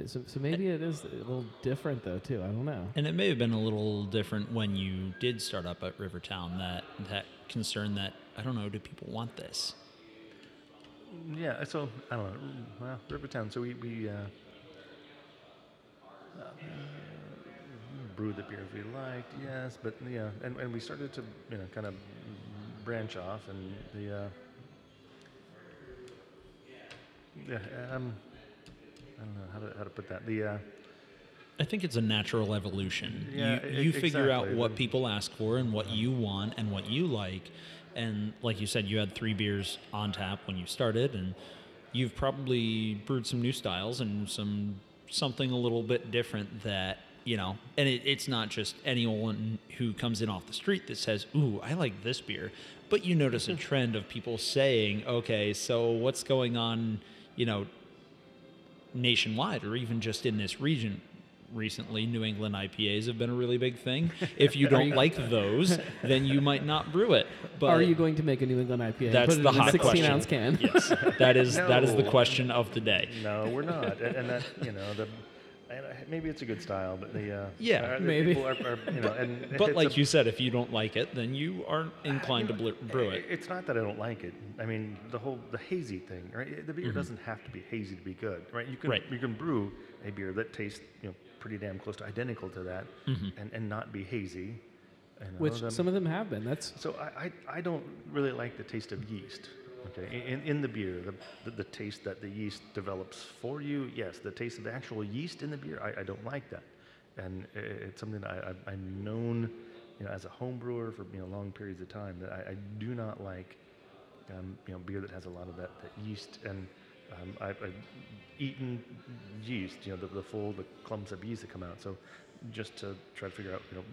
So, so maybe it is a little different, though, too. I don't know. And it may have been a little different when you did start up at Rivertown, that that concern that, I don't know, do people want this? Yeah, so, I don't know. Well, Rivertown, so we, we uh, uh, brewed the beers we liked, yes, but, yeah, and, and we started to, you know, kind of branch off, and the, uh, yeah, um... I don't know how to how to put that. The uh, I think it's a natural evolution. Yeah, you you it, figure exactly. out what people ask for and what you want and what you like. And like you said, you had three beers on tap when you started, and you've probably brewed some new styles and some something a little bit different that, you know, and it, it's not just anyone who comes in off the street that says, ooh, I like this beer. But you notice a trend of people saying, okay, so what's going on, you know, nationwide or even just in this region recently. New England I P As have been a really big thing. If you don't like those, then you might not brew it. But are you going to make a New England I P A? That's put it the in hot a sixteen question. Ounce can. Yes, that is no. that is the question of the day. No, we're not, and, and that you know the maybe it's a good style, but the uh, yeah are, maybe people are, are, you know, and but like a, you said, if you don't like it, then you aren't inclined I, you know, to brew it. It's not that I don't like it. I mean, the whole the hazy thing, right? The beer mm-hmm. doesn't have to be hazy to be good, right? You can right. you can brew a beer that tastes, you know, pretty damn close to identical to that, mm-hmm. and, and not be hazy. You know, Which them. some of them have been. That's so I, I I don't really like the taste of yeast. Okay, in, in the beer, the, the the taste that the yeast develops for you, yes, the taste of the actual yeast in the beer, I, I don't like that, and it's something that I, I've, I've known, you know, as a home brewer for you know long periods of time that I, I do not like, um, you know, beer that has a lot of that, that yeast, and um, I've, I've eaten yeast, you know, the, the full the clumps of yeast that come out, so just to try to figure out, you know,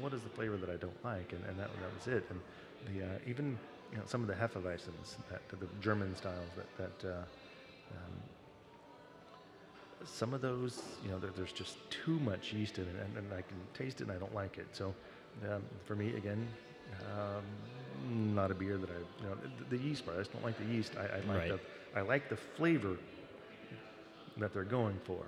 what is the flavor that I don't like, and, and that that was it, and the uh, even. You know, some of the Hefeweizens, that, the German styles, that, that uh, um, some of those, you know, there, there's just too much yeast in it, and, and I can taste it and I don't like it. So um, for me, again, um, not a beer that I, you know, the, the yeast part, I just don't like the yeast. I, I like right. the, I like the flavor that they're going for.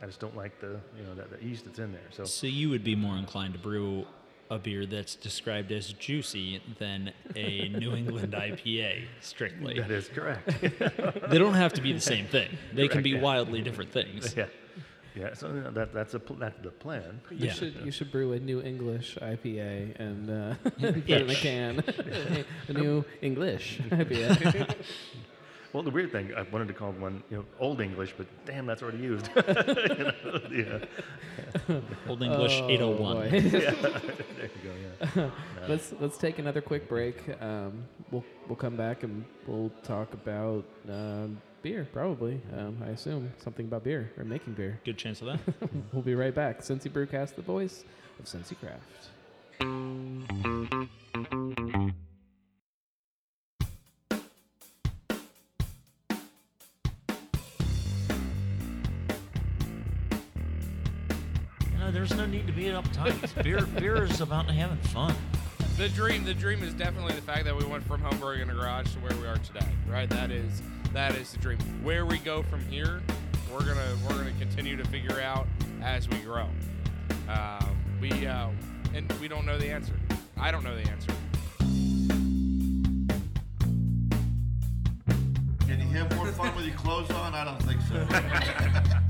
I just don't like the, you know, that, that yeast that's in there. So, so you would be more inclined to brew a beer that's described as juicy than a New England I P A, strictly. That is correct. They don't have to be the same thing. They correct, can be yeah. wildly different things. Yeah, yeah. So you know, that that's a pl- that's the plan. You yeah. should you should brew a New English I P A and uh, put it in a can. A New English I P A. Well, the weird thing, I wanted to call one, you know, Old English, but damn, that's already used. You know, yeah. Old English oh, eight oh one. Yeah. There you go, yeah. No. Let's let's take another quick break. Um, we'll we'll come back and we'll talk about um, beer, probably. Um, I assume something about beer or making beer. Good chance of that. We'll be right back. Cincy Brewcast, the voice of Cincy Craft. There's no need to be uptight. Beer, beer is about having fun. The dream, the dream is definitely the fact that we went from home brewing in a garage to where we are today, right? That is, that is the dream. Where we go from here, we're gonna, we're gonna continue to figure out as we grow. Uh, we, uh, and we don't know the answer. I don't know the answer. Can you have more fun with your clothes on? I don't think so.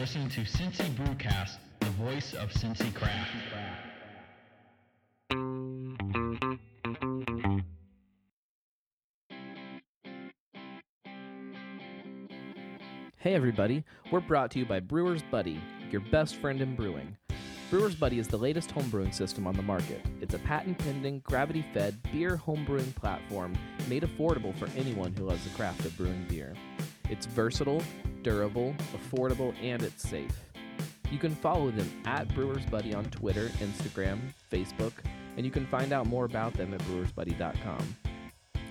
Listening to Cincy Brewcast, the voice of Cincy Craft. Hey everybody, we're brought to you by Brewer's Buddy, your best friend in brewing. Brewer's Buddy is the latest homebrewing system on the market. It's a patent-pending, gravity-fed beer homebrewing platform made affordable for anyone who loves the craft of brewing beer. It's versatile, durable, affordable, and it's safe. You can follow them at Brewer's Buddy on Twitter, Instagram, Facebook, and you can find out more about them at brewers buddy dot com.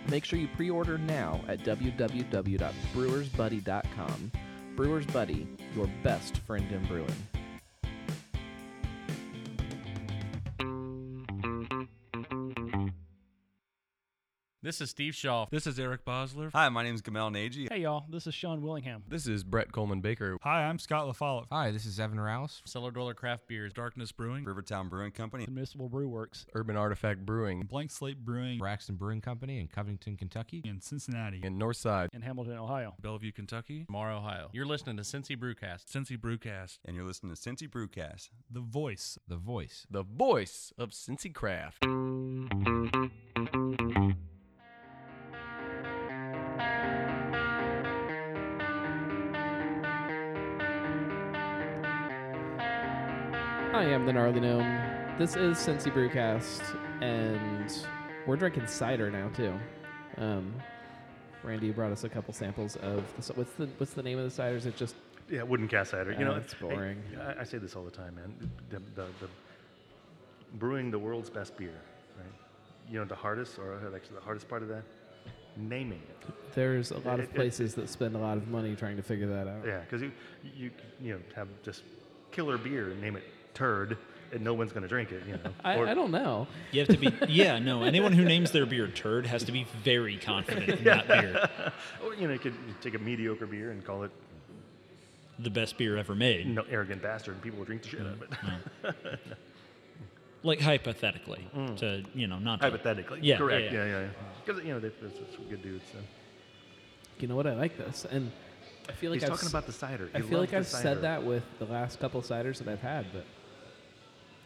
Make sure you pre-order now at w w w dot brewers buddy dot com. Brewers Buddy, your best friend in brewing. This is Steve Shaw. This is Eric Bosler. Hi, my name is Gamal Nagy. Hey, y'all. This is Sean Willingham. This is Brett Coleman-Baker. Hi, I'm Scott LaFollette. Hi, this is Evan Rouse. Cellar Dweller Craft Beers. Darkness Brewing. Rivertown Brewing Company. Municipal Brew Works. Urban Artifact Brewing. Blank Slate Brewing. Braxton Brewing Company in Covington, Kentucky. In Cincinnati. In Northside. In Hamilton, Ohio. Bellevue, Kentucky. Marr, Ohio. You're listening to Cincy Brewcast. Cincy Brewcast. And you're listening to Cincy Brewcast. The voice. The voice. The voice of Cincy Craft. I am the Gnarly Gnome. This is Cincy Brewcast, and we're drinking cider now too. Um, Randy brought us a couple samples of the, what's the what's the name of the cider? Is it just yeah, Wooden Cask cider? Uh, you know, it's boring. I, I say this all the time, man. The, the, the brewing the world's best beer, right? You know, the hardest, or actually the hardest part of that, naming it. There's a lot it, of places it, it, that spend a lot of money trying to figure that out. Yeah, because you you you know have just killer beer and name it turd and no one's going to drink it, you know. I, or, I don't know. You have to be, yeah, no, anyone who names their beer turd has to be very confident in that beer. Or, you know, you could take a mediocre beer and call it the best beer ever made. No, arrogant bastard, and people will drink the shit mm, out of it. No. Like hypothetically, mm. to, you know, not to, hypothetically, yeah, correct, yeah, yeah. Because, yeah, yeah. you know, they, that's some good dudes. So. You know what, I like this, and I feel like He's I've talking s- about the cider. He I feel like I've cider. said that with the last couple ciders that I've had, but...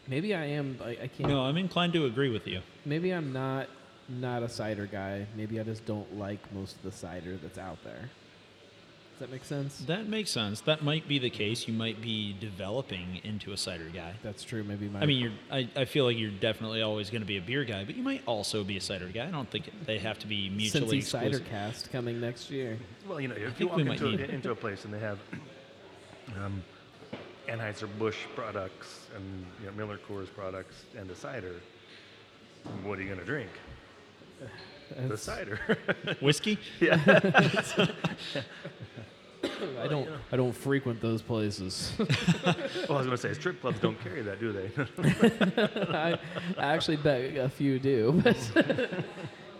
Maybe I am. I, I can't. No, I'm inclined to agree with you. Maybe I'm not not a cider guy. Maybe I just don't like most of the cider that's out there. Does that make sense? That makes sense. That might be the case. You might be developing into a cider guy. That's true. Maybe my. I mean, you're. I, I feel like you're definitely always going to be a beer guy, but you might also be a cider guy. I don't think they have to be mutually exclusive. Cincy Cidercast coming next year. Well, you know, if you walk into a, into a place and they have. Um, Anheuser-Busch products and you know, Miller Coors products and the cider, what are you going to drink? That's the cider. Whiskey? Yeah. I don't I don't frequent those places. Well, I was going to say, strip clubs don't carry that, do they? I, I actually bet a few do. But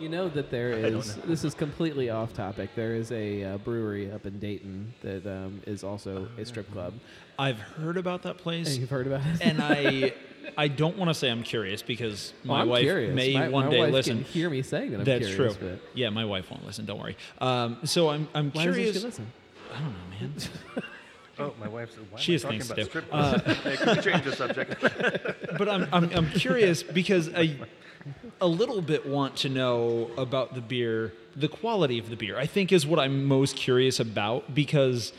you know that there is, this is completely off topic, there is a uh, brewery up in Dayton that um, is also a strip club. I've heard about that place. And you've heard about it? And I I don't want to say I'm curious because my oh, wife curious. may my, one my day wife listen. Can hear me saying that I'm That's curious. That's true. But. Yeah, my wife won't listen, don't worry. Um, so I'm I'm Why curious. Why does she listen? I don't know, man. Oh, my wife's. Why she is talking about strip clubs? Uh, hey, can we change the subject? But I'm, I'm I'm curious because I a little bit want to know about the beer, the quality of the beer. I think is what I'm most curious about because,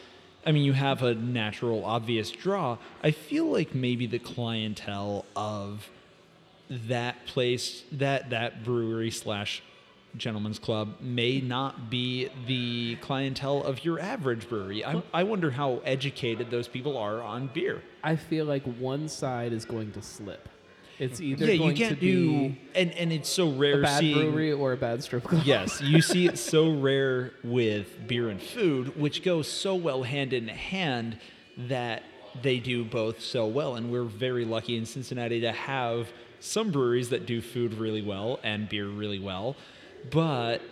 I mean, you have a natural, obvious draw. I feel like maybe the clientele of that place, that that brewery slash. Gentleman's Club may not be the clientele of your average brewery. I, I wonder how educated those people are on beer. I feel like one side is going to slip. It's either yeah, going you can't to be do, and, and it's so rare a bad seeing, brewery or a bad strip club. Yes, you see it so rare with beer and food, which goes so well hand in hand that they do both so well. And we're very lucky in Cincinnati to have some breweries that do food really well and beer really well. But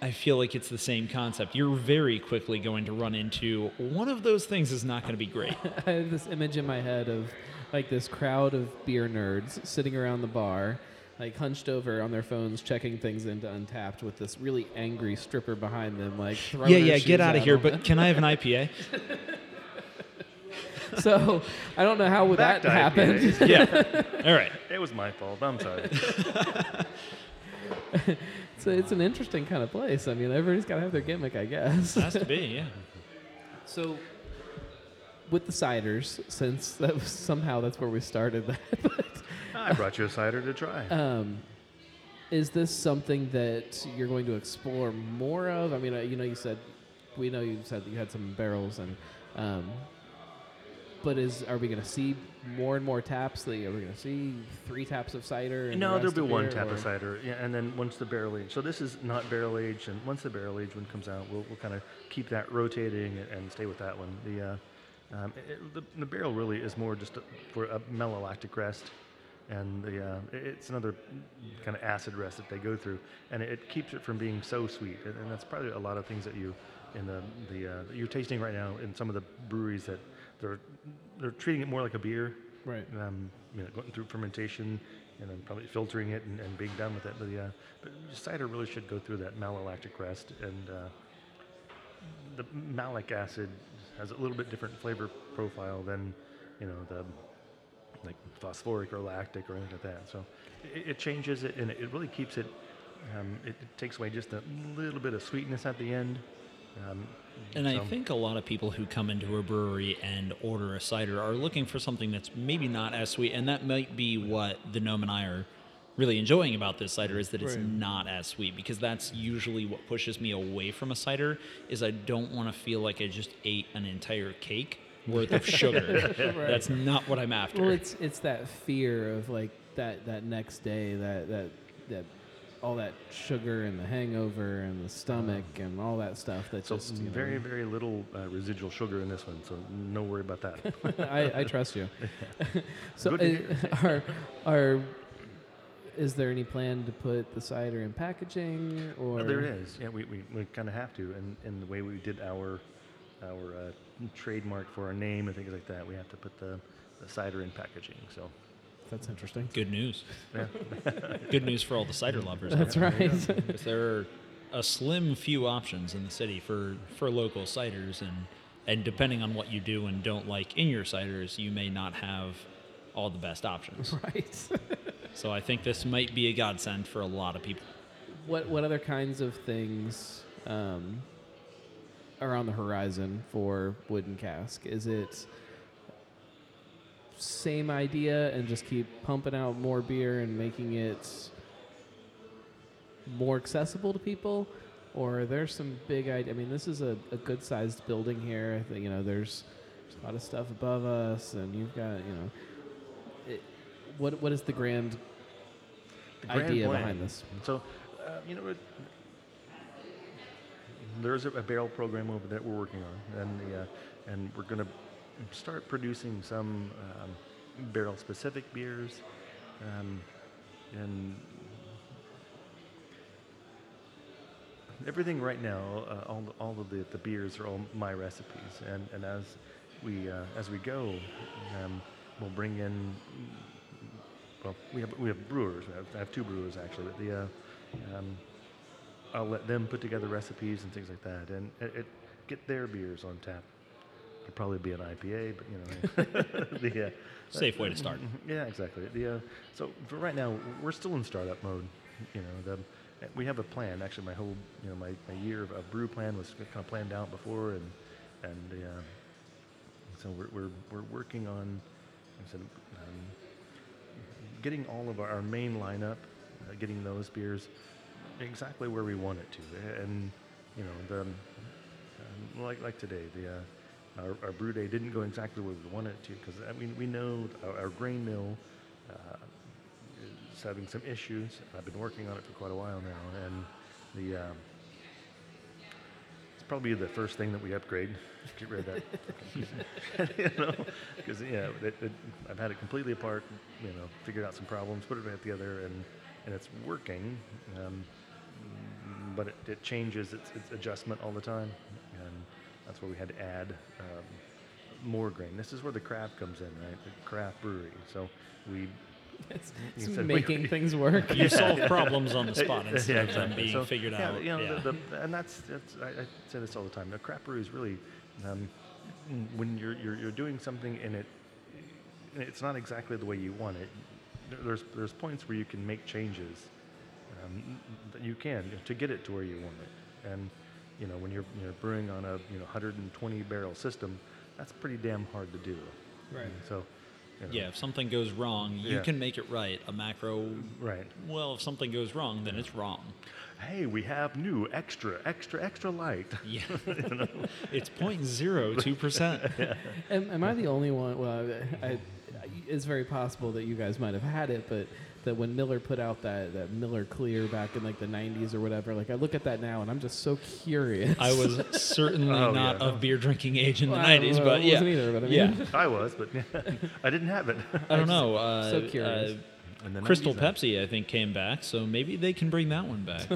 I feel like it's the same concept. You're very quickly going to run into one of those things is not going to be great. I have this image in my head of like this crowd of beer nerds sitting around the bar, like hunched over on their phones, checking things into Untappd with this really angry stripper behind them. like throwing Yeah, yeah, get out of here, but can I have an I P A? So I don't know how would that happened. Yeah, all right. It was my fault. I'm sorry. It's a, it's an interesting kind of place. I mean, everybody's got to have their gimmick, I guess. It has to be, yeah. So with the ciders, since that was somehow that's where we started that. But, I brought you a cider to try. Um, is this something that you're going to explore more of? I mean, you know, you said we know you said that you had some barrels, and um, but is are we going to see more and more taps? That are we going to see three taps of cider? And no, the there'll be one beer, tap or? of cider, yeah, and then once the barrel age. So this is not barrel aged, and once the barrel aged one comes out, we'll we'll kind of keep that rotating and, and stay with that one. The uh, Um, it, the, the barrel really is more just a, for a malolactic rest, and the uh, it, it's another kind of acid rest that they go through, and it, it keeps it from being so sweet. And, and that's probably a lot of things that you in the the uh, you're tasting right now in some of the breweries that they're they're treating it more like a beer, right? Um, you know, going through fermentation and then probably filtering it and, and being done with it. But the uh, but cider really should go through that malolactic rest, and uh, the malic acid has a little bit different flavor profile than, you know, the like phosphoric or lactic or anything like that. So it, it changes it, and it really keeps it. Um, it, it takes away just a little bit of sweetness at the end. Um, and so. I think a lot of people who come into a brewery and order a cider are looking for something that's maybe not as sweet, and that might be what the gnome and I are really enjoying about this cider is that it's right. not as sweet, because that's usually what pushes me away from a cider is I don't want to feel like I just ate an entire cake worth of sugar. Right. That's not what I'm after. Well, it's it's that fear of like that, that next day, that, that that all that sugar and the hangover and the stomach um, and all that stuff. That's so just you very, know. very little uh, residual sugar in this one, so no worry about that. I, I trust you. So uh, our our... Is there any plan to put the cider in packaging? Or no, there is. Yeah, we, we, we kind of have to. And, and the way we did our our uh, trademark for our name and things like that, we have to put the, the cider in packaging. So that's interesting. Good news. Yeah. Good news for all the cider lovers. That's right. Because there are a slim few options in the city for, for local ciders. And, and depending on what you do and don't like in your ciders, you may not have all the best options. Right. So I think this might be a godsend for a lot of people. What what other kinds of things um, are on the horizon for Wooden Cask? Is it same idea and just keep pumping out more beer and making it more accessible to people? Or are there some big ideas? I mean, this is a, a good-sized building here. I think, you know, there's, there's a lot of stuff above us, and you've got, you know... What What is the grand, the grand idea plan. behind this? So, uh, you know, it, there's a, a barrel program over there we're working on, and the, uh, and we're going to start producing some um, barrel-specific beers, um, and everything right now, uh, all the, all of the, the beers are all my recipes, and, and as we uh, as we go, um, we'll bring in. Well, we have we have brewers. I have, I have two brewers actually, but the uh, um, I'll let them put together recipes and things like that, and it, it, get their beers on tap. It'll probably be an I P A, but you know, the uh, safe uh, way to start. Yeah, exactly. The uh, so for right now, we're still in startup mode. You know, the, we have a plan. Actually, my whole you know my, my year of, of brew plan was kind of planned out before, and and the, uh, so we're we're we're working on. Like I said. Um, Getting all of our main lineup, uh, getting those beers exactly where we want it to, and you know, the, um, like like today, the uh, our, our brew day didn't go exactly where we wanted it to because I mean we know our, our grain mill uh, is having some issues. I've been working on it for quite a while now, and the um, it's probably the first thing that we upgrade. Get rid of that, you know, because yeah, it, it, I've had it completely apart. You know, figured out some problems, put it back together, and and it's working. Um, but it, it changes its, its adjustment all the time, and that's where we had to add um, more grain. This is where the craft comes in, right? The craft brewery. So we. It's, it's making we, things work. You solve problems on the spot instead yeah, exactly. of them being so, figured yeah, out. You know, yeah. the, the, and that's, that's I, I say this all the time. The craft brewery is really um, when you're, you're you're doing something and it it's not exactly the way you want it. There's there's points where you can make changes um, that you can to get it to where you want it. And you know, when you're you know, brewing on a you know one hundred twenty barrel system, that's pretty damn hard to do. Right. And so. You know. Yeah, if something goes wrong, you yeah. can make it right. A macro, right? Well, if something goes wrong, then yeah. it's wrong. Hey, we have new extra, extra, extra light. Yeah, You know? it's zero point zero two percent. yeah. am, am I the only one? Well, I, I, it's very possible that you guys might have had it, but that when Miller put out that, that Miller Clear back in like the nineties or whatever, like I look at that now and I'm just so curious. I was certainly oh, not yeah. of beer drinking age in well, the nineties, well, but I yeah, wasn't either, but I mean, yeah, I was, but I didn't have it. I don't know. Uh, so curious. Uh, and Crystal Pepsi, I think, came back, so maybe they can bring that one back.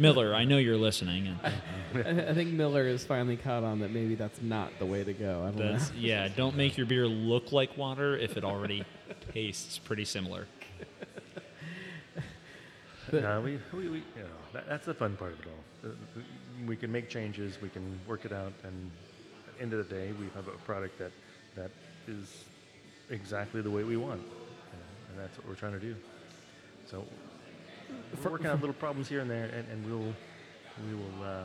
Miller, I know you're listening. I, I think Miller has finally caught on that maybe that's not the way to go. I don't that's, know. Yeah, don't make your beer look like water if it already tastes pretty similar. No, we, we, we, you know, that, that's the fun part of it all. We can make changes, we can work it out, and at the end of the day, we have a product that that is exactly the way we want, you know, and that's what we're trying to do. So we're working out little problems here and there, and, and we'll we will uh,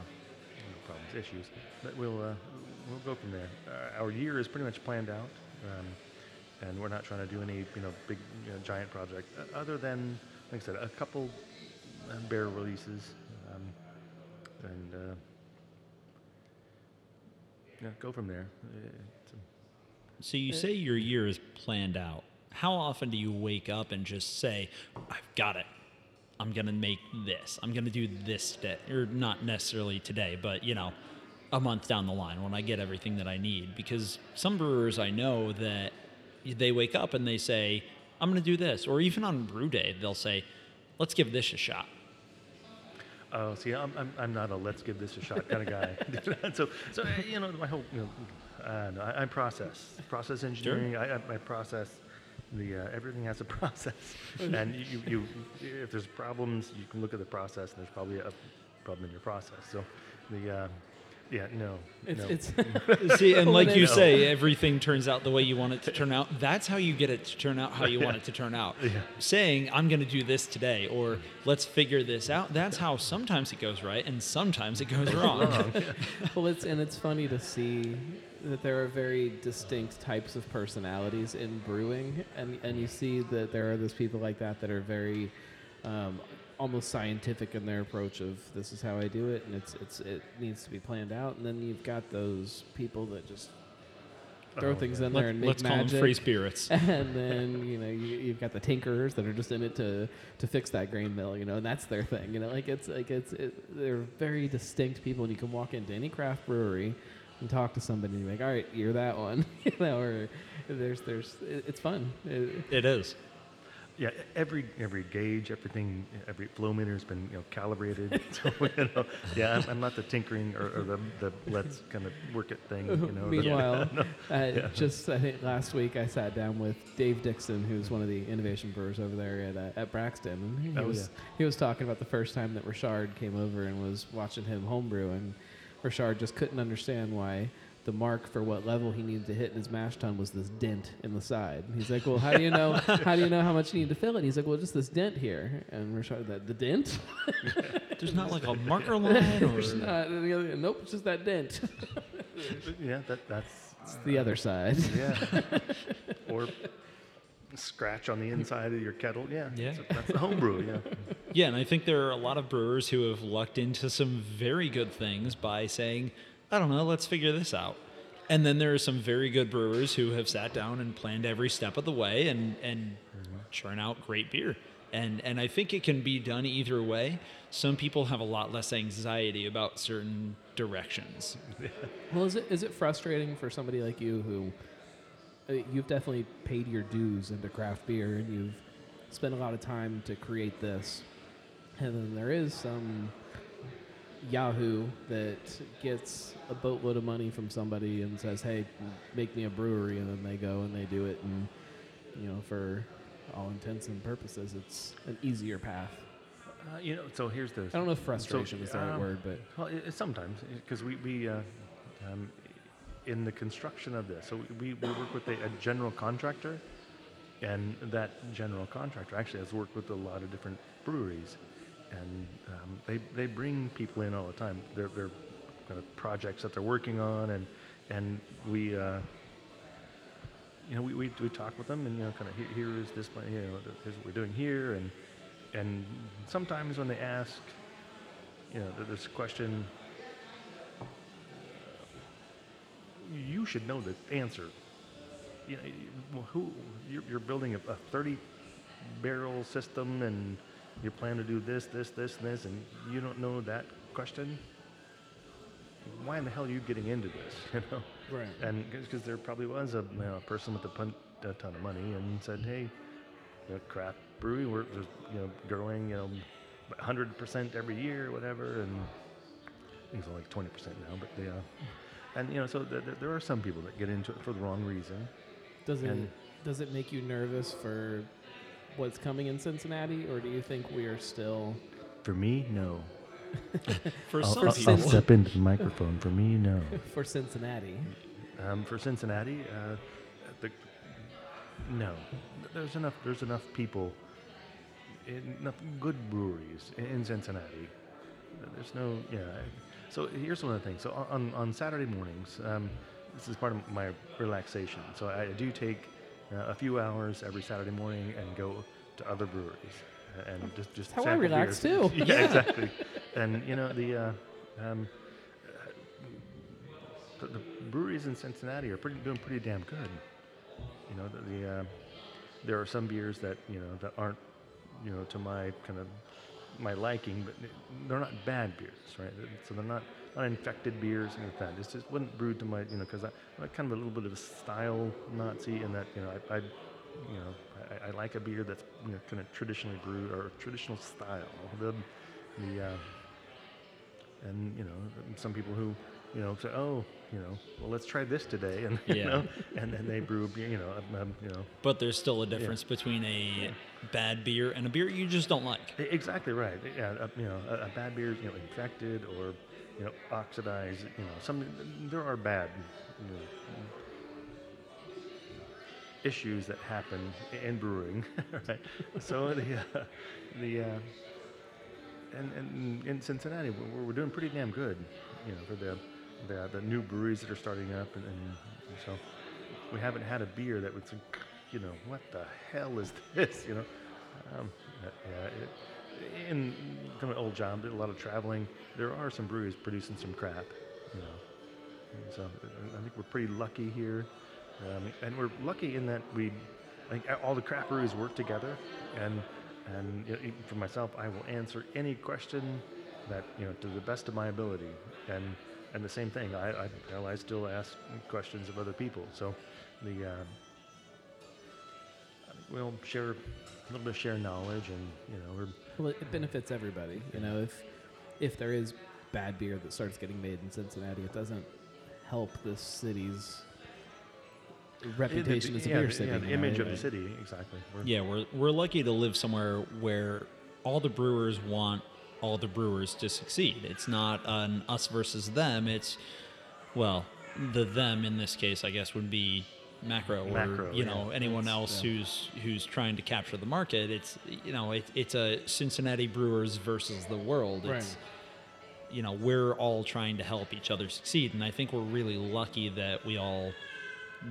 problems issues, but we'll uh, we'll go from there. Uh, our year is pretty much planned out, um, and we're not trying to do any you know big you know, giant project uh, other than. Like I said, a couple bear releases, um, and uh, yeah, go from there. So you say your year is planned out. How often do you wake up and just say, I've got it. I'm going to make this. I'm going to do this today. Or not necessarily today, but, you know, a month down the line when I get everything that I need. Because some brewers I know that they wake up and they say, I'm going to do this. Or even on brew day, they'll say, let's give this a shot. Oh, see, I'm I'm, I'm not a let's give this a shot kind of guy. so, so uh, you know, my whole, you know, uh, no, I, I process. Process engineering, sure. I, I process. The uh, everything has a process. and you, you, you, if there's problems, you can look at the process, and there's probably a problem in your process. So the... Uh, Yeah, no. It's, no. It's See, and like you no. say, everything turns out the way you want it to turn out. That's how you get it to turn out how you yeah. want it to turn out. Yeah. Saying, I'm going to do this today, or let's figure this out, that's how sometimes it goes right, and sometimes it goes wrong. wrong. Yeah. Well, it's and it's funny to see that there are very distinct types of personalities in brewing, and, and you see that there are those people like that that are very... Um, almost scientific in their approach of this is how I do it, and it's it's it needs to be planned out. And then you've got those people that just throw oh, things yeah. in there Let, and make let's magic. Let's call them free spirits. And then you know you, you've got the tinkerers that are just in it to, to fix that grain mill, you know, and that's their thing. You know, like it's like it's it, they're very distinct people, and you can walk into any craft brewery and talk to somebody, and you're like, all right, you're that one. you know, or there's there's it, it's fun. It, it is. Yeah, every every gauge, everything, every flow meter has been you know, calibrated. So, you know, yeah, I'm, I'm not the tinkering or, or the, the let's kind of work it thing. You know, Meanwhile, the, yeah, no, uh, yeah. just I think last week I sat down with Dave Dixon, who's one of the innovation brewers over there at uh, at Braxton, and he oh, was yeah. he was talking about the first time that Richard came over and was watching him homebrew, and Richard just couldn't understand why. The mark for what level he needed to hit in his mash tun was this dent in the side. And he's like, well, how do you know how do you know how much you need to fill it? And he's like, well, just this dent here. And we're showing that the dent? There's not like a marker line? Or There's not. The other, nope, it's just that dent. yeah, that, that's... It's the know. other side. Yeah. or scratch on the inside of your kettle. Yeah, yeah. That's, a, that's the homebrew, yeah. Yeah, and I think there are a lot of brewers who have lucked into some very good things by saying... I don't know, let's figure this out. And then there are some very good brewers who have sat down and planned every step of the way and, and mm-hmm. churn out great beer. And and I think it can be done either way. Some people have a lot less anxiety about certain directions. Well, is it is it frustrating for somebody like you who, uh, you've definitely paid your dues into craft beer and you've spent a lot of time to create this. And then there is some... Yahoo that gets a boatload of money from somebody and says, hey, make me a brewery, and then they go and they do it, and you know, for all intents and purposes, it's an easier path. Uh, you know, so here's the... I don't know if frustration so, is the um, right word, but... Well, it, it, sometimes, because we, we uh, um, in the construction of this, so we, we work with a, a general contractor, and that general contractor actually has worked with a lot of different breweries. And um, they they bring people in all the time. They're they're kind of projects that they're working on, and and we uh, you know we, we we talk with them, and you know kind of here, here is this you know here's what we're doing here, and and sometimes when they ask you know this question, you should know the answer. You know, who you're, you're building a, a thirty barrel system, and you plan to do this, this, this, and this, and you don't know that question. Why in the hell are you getting into this? You know, right? And because there probably was a, you know, a person with a, pun- a ton of money and said, "Hey, you know, craft brewery, we're just, you know growing, you know, one hundred percent every year, whatever," and things are like twenty percent now, but yeah. And you know, so th- th- there are some people that get into it for the wrong reason. Does it and, does it make you nervous for what's coming in Cincinnati, or do you think we are still? For me, no. for I'll, some I'll, people, I'll step into the microphone. For me, no. For Cincinnati. Um, for Cincinnati, uh, the, no. There's enough. There's enough people. Enough good breweries in, in Cincinnati. There's no. Yeah. So here's one of the things. So on, on Saturday mornings, um, this is part of my relaxation. So I do take uh, a few hours every Saturday morning and go to other breweries and just just how I relax beers. Too. Yeah, yeah, exactly. And you know the uh, um, uh, the breweries in Cincinnati are pretty doing pretty damn good. You know the, the uh, there are some beers that you know that aren't you know to my kind of. my liking, but they're not bad beers, right? So they're not, not infected beers and like that. It's just wasn't brewed to my, you know, because I'm kind of a little bit of a style Nazi in that, you know, I, I you know, I, I like a beer that's you know, kind of traditionally brewed or traditional style. The, the, uh, and you know, some people who, you know, say, oh, you know, well, let's try this today, and yeah. you know, and then they brew, you know, um, you know. But there's still a difference yeah. between a yeah. bad beer and a beer you just don't like. Exactly right. Yeah, a, you know, a, a bad beer is you know infected or you know oxidized. You know, some there are bad you know, issues that happen in brewing. Right? So the uh, the uh, and and in Cincinnati we're, we're doing pretty damn good. You know, for the The, the new breweries that are starting up, and, and so we haven't had a beer that would, you know, what the hell is this? You know, um, yeah, it, in kind of old job, did a lot of traveling. There are some breweries producing some crap, you know. And so I think we're pretty lucky here, um, and we're lucky in that we, I think all the crap breweries work together, and and you know, for myself, I will answer any question that you know to the best of my ability, and. And the same thing, I, I I still ask questions of other people. So, the uh, we'll share a little bit of share knowledge, and you know, we're well, it benefits everybody. You know, if if there is bad beer that starts getting made in Cincinnati, it doesn't help the city's reputation it, the, as a yeah, beer city. Yeah, the image right? of the city, exactly. We're, yeah, we're we're lucky to live somewhere where all the brewers want. All the brewers to succeed. It's not an us versus them. It's, well, the them in this case, I guess, would be macro or, macro, you know, yeah. anyone else yeah. who's who's trying to capture the market. It's, you know, it, it's a Cincinnati brewers versus the world. Right. It's, you know, we're all trying to help each other succeed. And I think we're really lucky that we all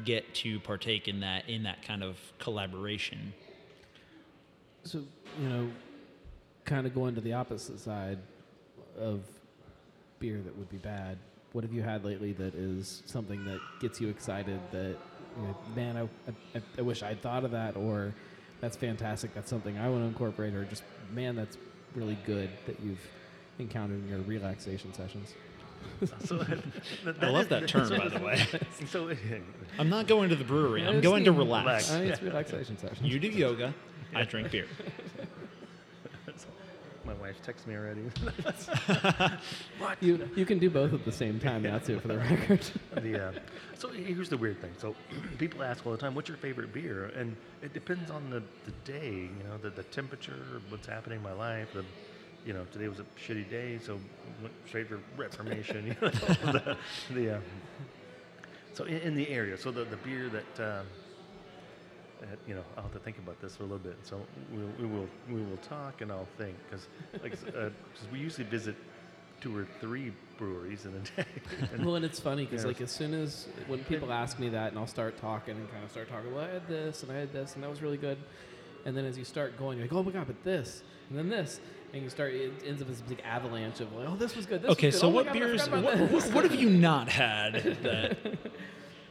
get to partake in that, in that kind of collaboration. So, you know, kind of going to the opposite side of beer that would be bad. What have you had lately that is something that gets you excited? That you know, man, I, I I wish I'd thought of that, or that's fantastic. That's something I want to incorporate, or just man, that's really good that you've encountered in your relaxation sessions. So, uh, that, that I love is, that term, by the way. So, uh, I'm not going to the brewery. I'm going to relax. relax. I mean, it's relaxation sessions. You do yoga. Yeah. I drink beer. My wife texts me already. What? You you can do both at the same time now too, for the record. the, uh, so here's the weird thing. So people ask all the time, "What's your favorite beer?" And it depends on the, the day, you know, the, the temperature, what's happening in my life. The, you know, today was a shitty day, so went straight for Reformation. You know, the, the uh, so in, in the area, so the the beer that. Uh, At, you know, I'll have to think about this for a little bit. So we'll, we will we will talk and I'll think because like, uh, we usually visit two or three breweries in a day. And well, and it's funny because, you know, like, as soon as when people ask me that, and I'll start talking and kind of start talking, well, I had this and I had this and that was really good. And then as you start going, you're like, oh my God, but this and then this. And you start, it ends up as a big avalanche of, like, oh, this was good. This okay, was good. so oh what God, beers, what, what, what have you not had? That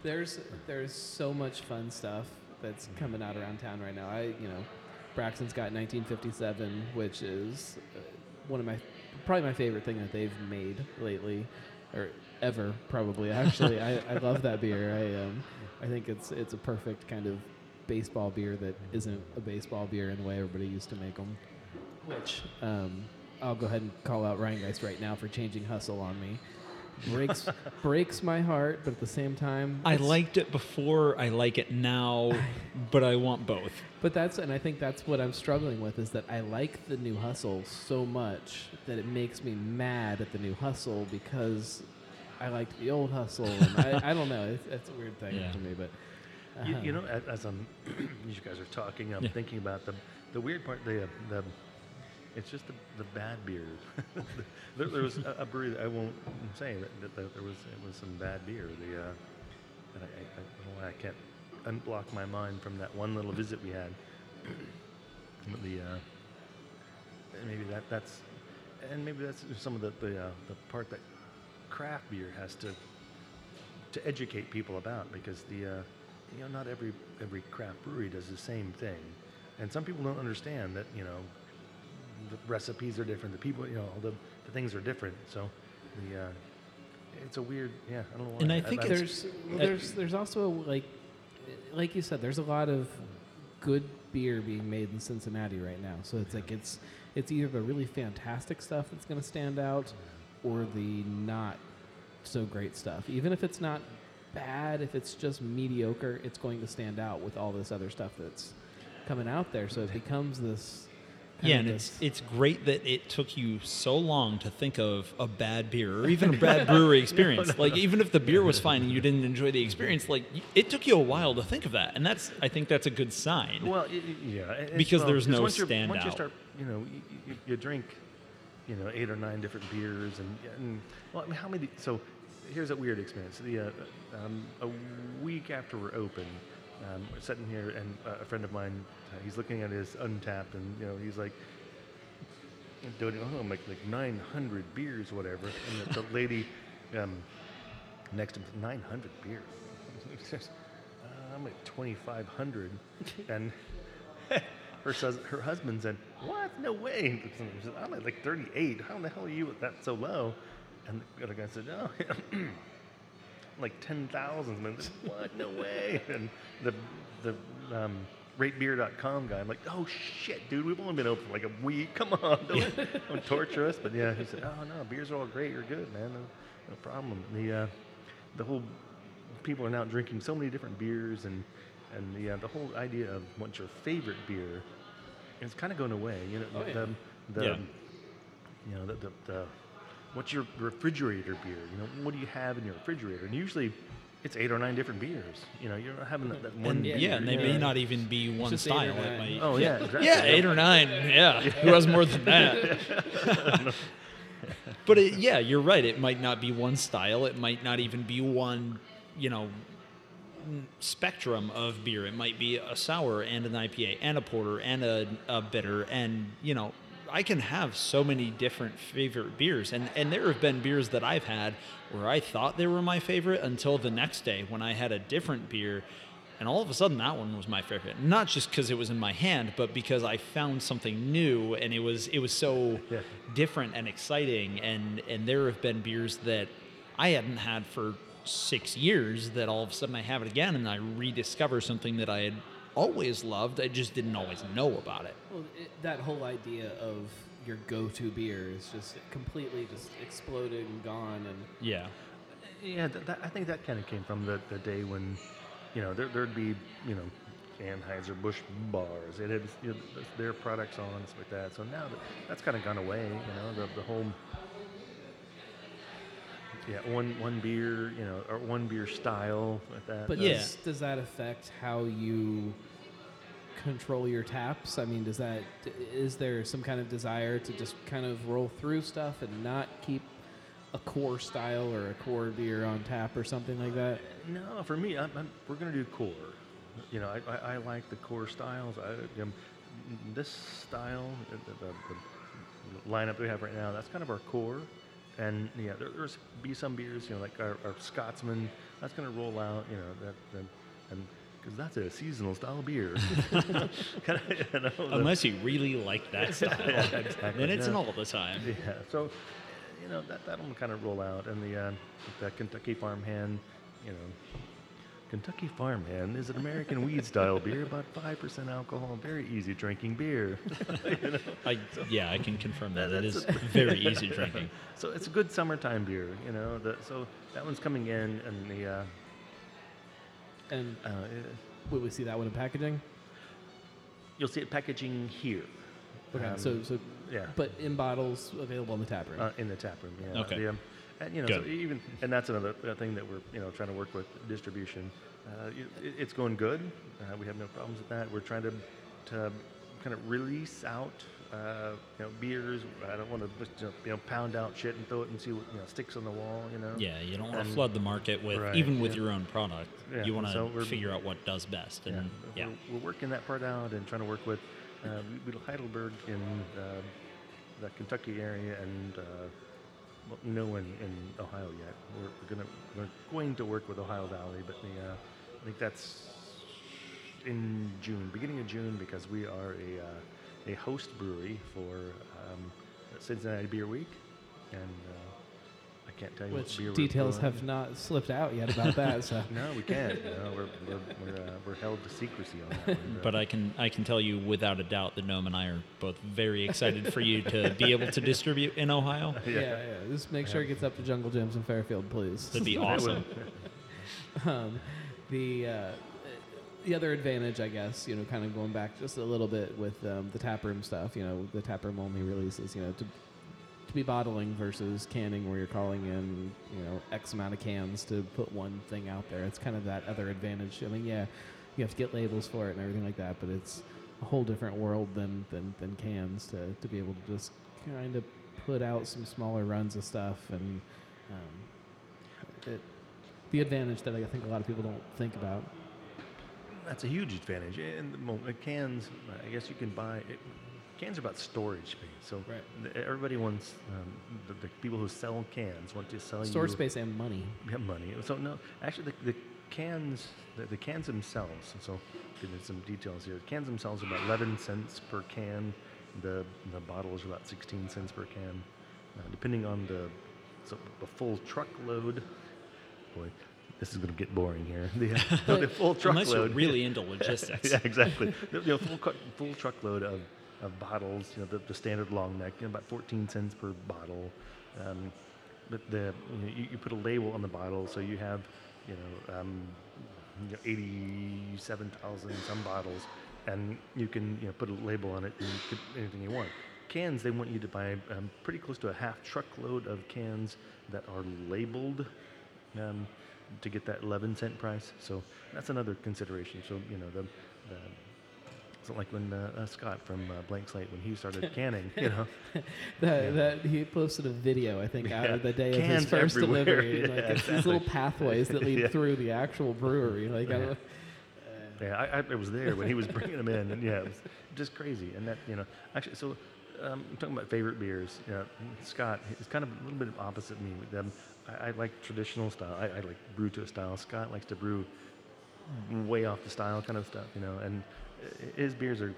there's there's so much fun stuff that's coming out around town right now. I, you know, Braxton's got nineteen fifty-seven, which is one of my, probably my favorite thing that they've made lately, or ever, probably, actually. I, I love that beer. I um, I think it's it's a perfect kind of baseball beer that isn't a baseball beer in the way everybody used to make them, which um, I'll go ahead and call out Rhinegeist right now for changing Hustle on me. Breaks breaks my heart, but at the same time... I liked it before, I like it now, but I want both. But that's, and I think that's what I'm struggling with, is that I like the new Hustle so much that it makes me mad at the new Hustle because I liked the old Hustle. And I, I don't know, it's, it's a weird thing yeah. to me, but... Uh-huh. You, you know, as, as I'm, you guys are talking, I'm yeah. thinking about the the weird part, the, the it's just the, the bad beers. there, there was a, a brewery that I won't say that, that, that there was it was some bad beer. The uh, and I, I, I don't know why I can't unblock my mind from that one little visit we had. the uh, maybe that that's and maybe that's some of the the, uh, the part that craft beer has to to educate people about, because the uh, you know, not every every craft brewery does the same thing, and some people don't understand that, you know, the recipes are different, the people, you know, all the, the things are different. So, the uh, it's a weird, yeah, I don't know why. And I, I think I, there's well, there's there's also like like you said, there's a lot of good beer being made in Cincinnati right now. So it's yeah. like it's it's either the really fantastic stuff that's going to stand out, yeah. or the not so great stuff. Even if it's not bad, if it's just mediocre, it's going to stand out with all this other stuff that's coming out there. So it becomes this kind yeah of and this it's it's great that it took you so long to think of a bad beer or even a bad brewery experience. no, no, like no. Even if the beer was fine and you didn't enjoy the experience, like, it took you a while to think of that, and that's I think that's a good sign. Well, it, yeah because well, there's no once standout. Once you start, you know, you, you, you drink, you know, eight or nine different beers, and, and well, I mean, how many so here's a weird experience. The uh, um, a week after we're open, um, we're sitting here, and uh, a friend of mine, uh, he's looking at his Untappd, and, you know, he's like, doting home like like nine hundred beers, or whatever. And the, the lady um, next to him, nine hundred beers. uh, I'm at twenty-five hundred, and her says, her husband said, "What? No way! I'm at like thirty-eight. How the hell are you at that so low?" And the other guy said, "Oh, yeah. like ten thousand." And I said, "What? No way!" And the the um, rate beer dot com guy, I'm like, "Oh shit, dude, we've only been open for like a week. Come on, don't, don't torture us." But yeah, he said, "Oh no, beers are all great. You're good, man. No, no problem." And the uh, the whole people are now drinking so many different beers, and and the uh, the whole idea of what's your favorite beer is kind of going away. You know, oh, the, yeah. the the yeah. you know the the, the what's your refrigerator beer? You know, what do you have in your refrigerator? And usually, it's eight or nine different beers. You know, you're not having that, that one. And yeah, beer, and they may know. not even be it's one style. It might, oh yeah, exactly. yeah, eight or nine. Yeah, who has more than that? But it, yeah, you're right. It might not be one style. It might not even be one, you know, spectrum of beer. It might be a sour and an I P A and a porter and a, a bitter and, you know. I can have so many different favorite beers, and, and there have been beers that I've had where I thought they were my favorite until the next day when I had a different beer, and all of a sudden that one was my favorite. Not just because it was in my hand, but because I found something new, and it was it was so yeah. different and exciting. And, and there have been beers that I hadn't had for six years that all of a sudden I have it again, and I rediscover something that I had always loved. I just didn't always know about it. Well, it, that whole idea of your go-to beer is just completely just exploded and gone. And yeah, yeah. Th- that, I think that kind of came from the, the day when, you know, there, there'd be, you know, Anheuser-Busch bars. It had, you know, their products on and stuff like that. So now that, that's kind of gone away. You know, the, the whole yeah one one beer, you know, or one beer style like that. But yeah, does, does that affect how you control your taps? I mean, does that is there some kind of desire to just kind of roll through stuff and not keep a core style or a core beer on tap or something like that? No, for me, I'm, I'm, we're going to do core. You know, I, I, I like the core styles. I, um, this style, the, the, the lineup we have right now, that's kind of our core. And yeah, there, there's be some beers, you know, like our, our Scotsman, that's going to roll out, you know, that, that and because that's a seasonal style beer. Kind of, you know, unless the, you really like that style, yeah, exactly. Then it's yeah. an all the time. Yeah, so you know that that'll kind of roll out, and the uh, the Kentucky Farmhand, you know. Kentucky Farmhand is an American wheat style beer, about five percent alcohol, very easy drinking beer. You know? I, so, yeah, I can confirm that. That is a, very easy drinking. So it's a good summertime beer, you know. The, so that one's coming in, and the... Uh, and uh, will we see that one in packaging? You'll see it packaging here. Okay, um, so, so yeah. But in bottles available in the tap room? Uh, in the tap room, yeah. Okay. The, um, And, you know, so even, and that's another thing that we're, you know, trying to work with distribution. Uh, it, it's going good. Uh, we have no problems with that. We're trying to, to kind of release out, uh, you know, beers. I don't want to, just, you know, pound out shit and throw it and see what, you know, sticks on the wall, you know. Yeah, you don't want to flood the market with, right, even with yeah. your own product. Yeah. You want to so figure out what does best. And yeah, yeah. We're, we're working that part out and trying to work with uh, Heidelberg in uh, the Kentucky area and... Uh, Well, no one in Ohio yet. We're, we're gonna we're going to work with Ohio Valley, but the, uh, I think that's in June, beginning of June, because we are a uh, a host brewery for um, Cincinnati Beer Week, and uh, I can't tell you which what beer details have not slipped out yet about that. So no, we can't. No, we're we're we're, uh, we're held to secrecy on that one. But I can I can tell you without a doubt that Noam and I are both very excited for you to be able to distribute in Ohio. Yeah, yeah. yeah. Just make sure it gets up to Jungle Gyms in Fairfield, please. That'd be awesome. um, the uh, the other advantage, I guess, you know, kind of going back just a little bit with um, the taproom stuff. You know, the taproom only releases, you know, to to be bottling versus canning, where you're calling in, you know, X amount of cans to put one thing out there. It's kind of that other advantage. I mean, yeah, you have to get labels for it and everything like that, but it's a whole different world than than, than cans to, to be able to just kind of put out some smaller runs of stuff. And um, it, the advantage that I think a lot of people don't think about. That's a huge advantage. And well, cans, I guess you can buy... It, cans are about storage space, so right. th- everybody wants um, the, the people who sell cans want to sell storage you space and money. Yeah, money. So no, actually, the, the cans, the, the cans themselves. So there's some details here. The cans themselves are about eleven cents per can. The the bottles are about sixteen cents per can, uh, depending on the so the full truckload. Boy, this is going to get boring here. The, the full truckload. Unless you're really into logistics. Yeah, exactly. The, the full cu- full truckload of of bottles, you know, the, the standard long neck, you know, about fourteen cents per bottle. Um, but the you, know, you, you put a label on the bottle, so you have, you know, um, you know eighty-seven thousand some bottles, and you can, you know, put a label on it and get anything you want. Cans, they want you to buy um, pretty close to a half truckload of cans that are labeled um, to get that eleven cent price. So that's another consideration. So, you know, the, the it's so like when uh, uh, Scott from uh, Blank Slate, when he started canning, you know. that, yeah. that he posted a video, I think, out yeah. of the day Cans of his first everywhere. Delivery. Yeah, like, exactly. It's these little pathways that lead yeah. through the actual brewery. Like, yeah, I, uh, yeah I, I was there when he was bringing them in, and yeah, it was just crazy. And that, you know, actually, so um, I'm talking about favorite beers. You know, Scott is kind of a little bit opposite me. Um, I, I like traditional style. I, I like brew to a style. Scott likes to brew way off the style kind of stuff, you know, and his beers are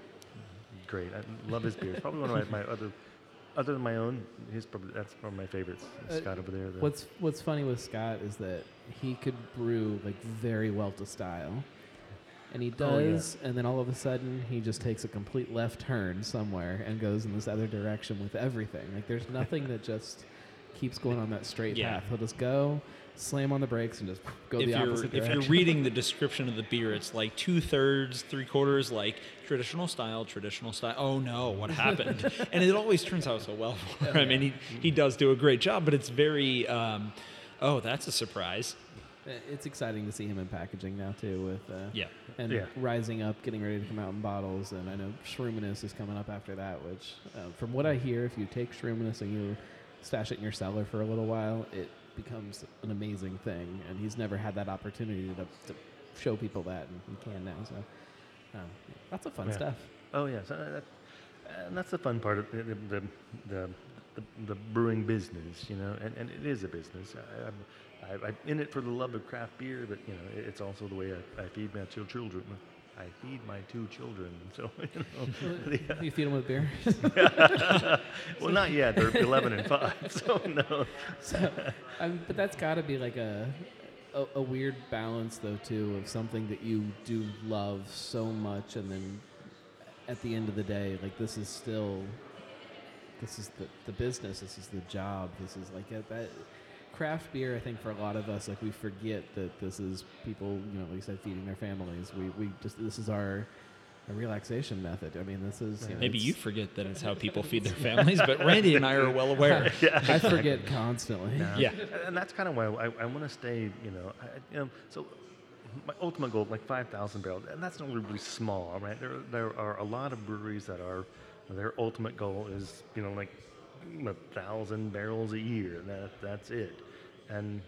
great. I love his beers. Probably one of my, my other, other than my own, his probably that's probably my favorites. Scott uh, over there. The what's What's funny with Scott is that he could brew like very well to style, and he does, oh, yeah. and then all of a sudden he just takes a complete left turn somewhere and goes in this other direction with everything. Like there's nothing that just keeps going on that straight yeah. path. He'll just go. Slam on the brakes and just go if the opposite direction. If you're reading the description of the beer, it's like two-thirds, three-quarters, like traditional style, traditional style. Oh, no, what happened? And it always turns out so well for him. I mean, he, he does do a great job, but it's very, um, oh, that's a surprise. It's exciting to see him in packaging now, too, with uh, yeah. and yeah. rising up, getting ready to come out in bottles. And I know Shroominus is coming up after that, which, uh, from what I hear, if you take Shroominus and you stash it in your cellar for a little while, it becomes an amazing thing. And he's never had that opportunity to, to show people that, and he can now. So um, lots of fun yeah. stuff. Oh, yeah. So that, and that's the fun part of the the, the, the, the brewing business, you know, and, and it is a business. I, I'm, I, I'm in it for the love of craft beer, but, you know, it's also the way I, I feed my two children. I feed my two children, so, you know. Yeah. You feed them with beer? Well, not yet. They're eleven and five, so no. So, um, but that's got to be like a, a a weird balance, though, too, of something that you do love so much, and then at the end of the day, like, this is still, this is the, the business, this is the job, this is like a, that... Craft beer, I think, for a lot of us, like, we forget that this is people, you know, like you said, feeding their families. We we just this is our, our relaxation method. I mean, this is... You know, maybe you forget that it's how people feed their families, but Randy and I are well aware. Yeah. I forget constantly. No. Yeah. And that's kind of why I, I want to stay, you know, I, you know... So my ultimate goal, like five thousand barrels, and that's not really small, right? There, there are a lot of breweries that are... Their ultimate goal is, you know, like a thousand barrels a year. That That's it. And,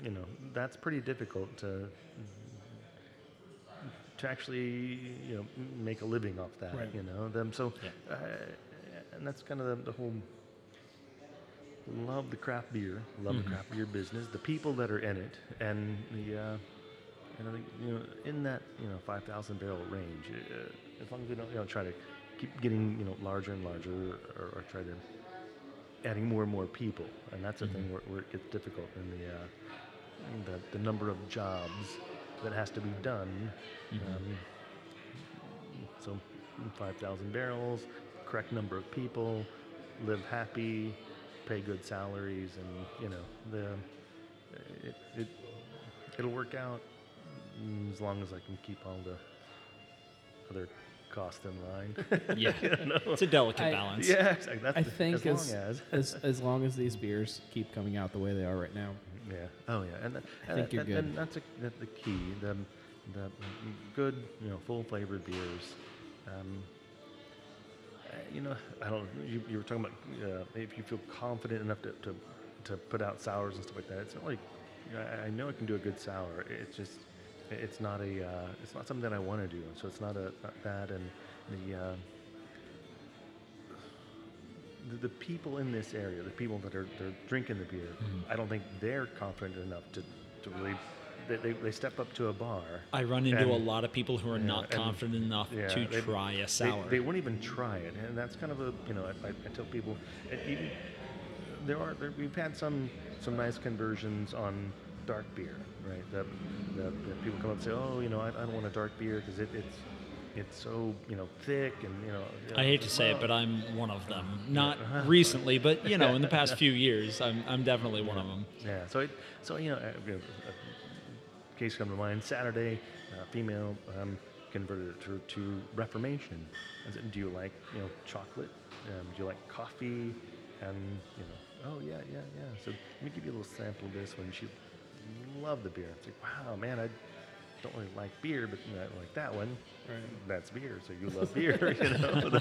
you know, that's pretty difficult to to actually, you know, make a living off that, right. you know. Them, so, yeah. uh, and that's kind of the, the whole, love the craft beer, love mm-hmm. the craft beer business, the people that are in it, and the, uh, and I think, you know, in that, you know, five thousand barrel range, uh, as long as we don't, you know, try to keep getting, you know, larger and larger, or, or try to, adding more and more people, and that's the mm-hmm. thing where, where it gets difficult in the, uh, the the number of jobs that has to be done. Mm-hmm. Um, so, five thousand barrels, correct number of people, live happy, pay good salaries, and you know the it, it it'll work out as long as I can keep all the other cost in line. Yeah. No. It's a delicate balance. I, yeah, exactly. That's I the, think as as long as. as as long as these beers keep coming out the way they are right now. Yeah. Oh yeah. And that, I and think that, you're that, good. And that's a, that the key. The the good, you know, full flavored beers. Um, you know, I don't. You, you were talking about uh, if you feel confident enough to, to to put out sours and stuff like that. It's not like I, I know I can do a good sour. It's just. It's not a. Uh, it's not something that I want to do. So it's not a not that, and the, uh, the the people in this area, the people that are they're drinking the beer, mm-hmm. I don't think they're confident enough to, to really. They, they they step up to a bar. I run into and, a lot of people who are yeah, not confident enough yeah, to they, try a sour. They, they won't even try it, and that's kind of a you know. I, I, I tell people, even, there are there, we've had some some nice conversions on dark beer. Right, that, that, that people come up and say, "Oh, you know, I, I don't want a dark beer because it, it's it's so you know thick and you know." You know I hate to say well. it, but I'm one of them. Not yeah. recently, but you know, in the past few years, I'm I'm definitely one yeah. of them. Yeah. So it, so you know, a, a case come to mind. Saturday, a female um, converted her to, to Reformation. I said, "Do you like you know chocolate? Um, do you like coffee?" And you know, oh yeah, yeah, yeah. So let me give you a little sample of this one. She. Love the beer. It's like, wow, man, I don't really like beer, but I like that one. Right. That's beer, so you love beer, you know.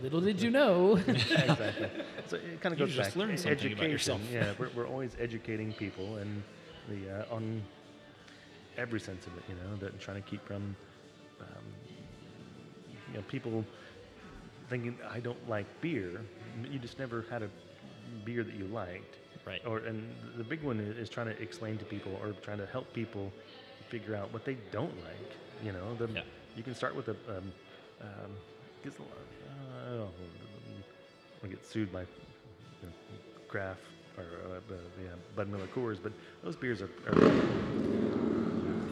Little did you know. Exactly. So it kind of goes back. You just learn something education. About yourself. Yeah, we're, we're always educating people and the uh, on every sense of it, you know, that trying to keep from um, you know people thinking I don't like beer. You just never had a beer that you liked. Right. Or and the big one is, is trying to explain to people or trying to help people figure out what they don't like. You know, the, yeah. you can start with a. Um, um, gets a lot of, uh, I don't know, I get sued by you know, Craft or uh, yeah, Bud Miller Coors, but those beers are. are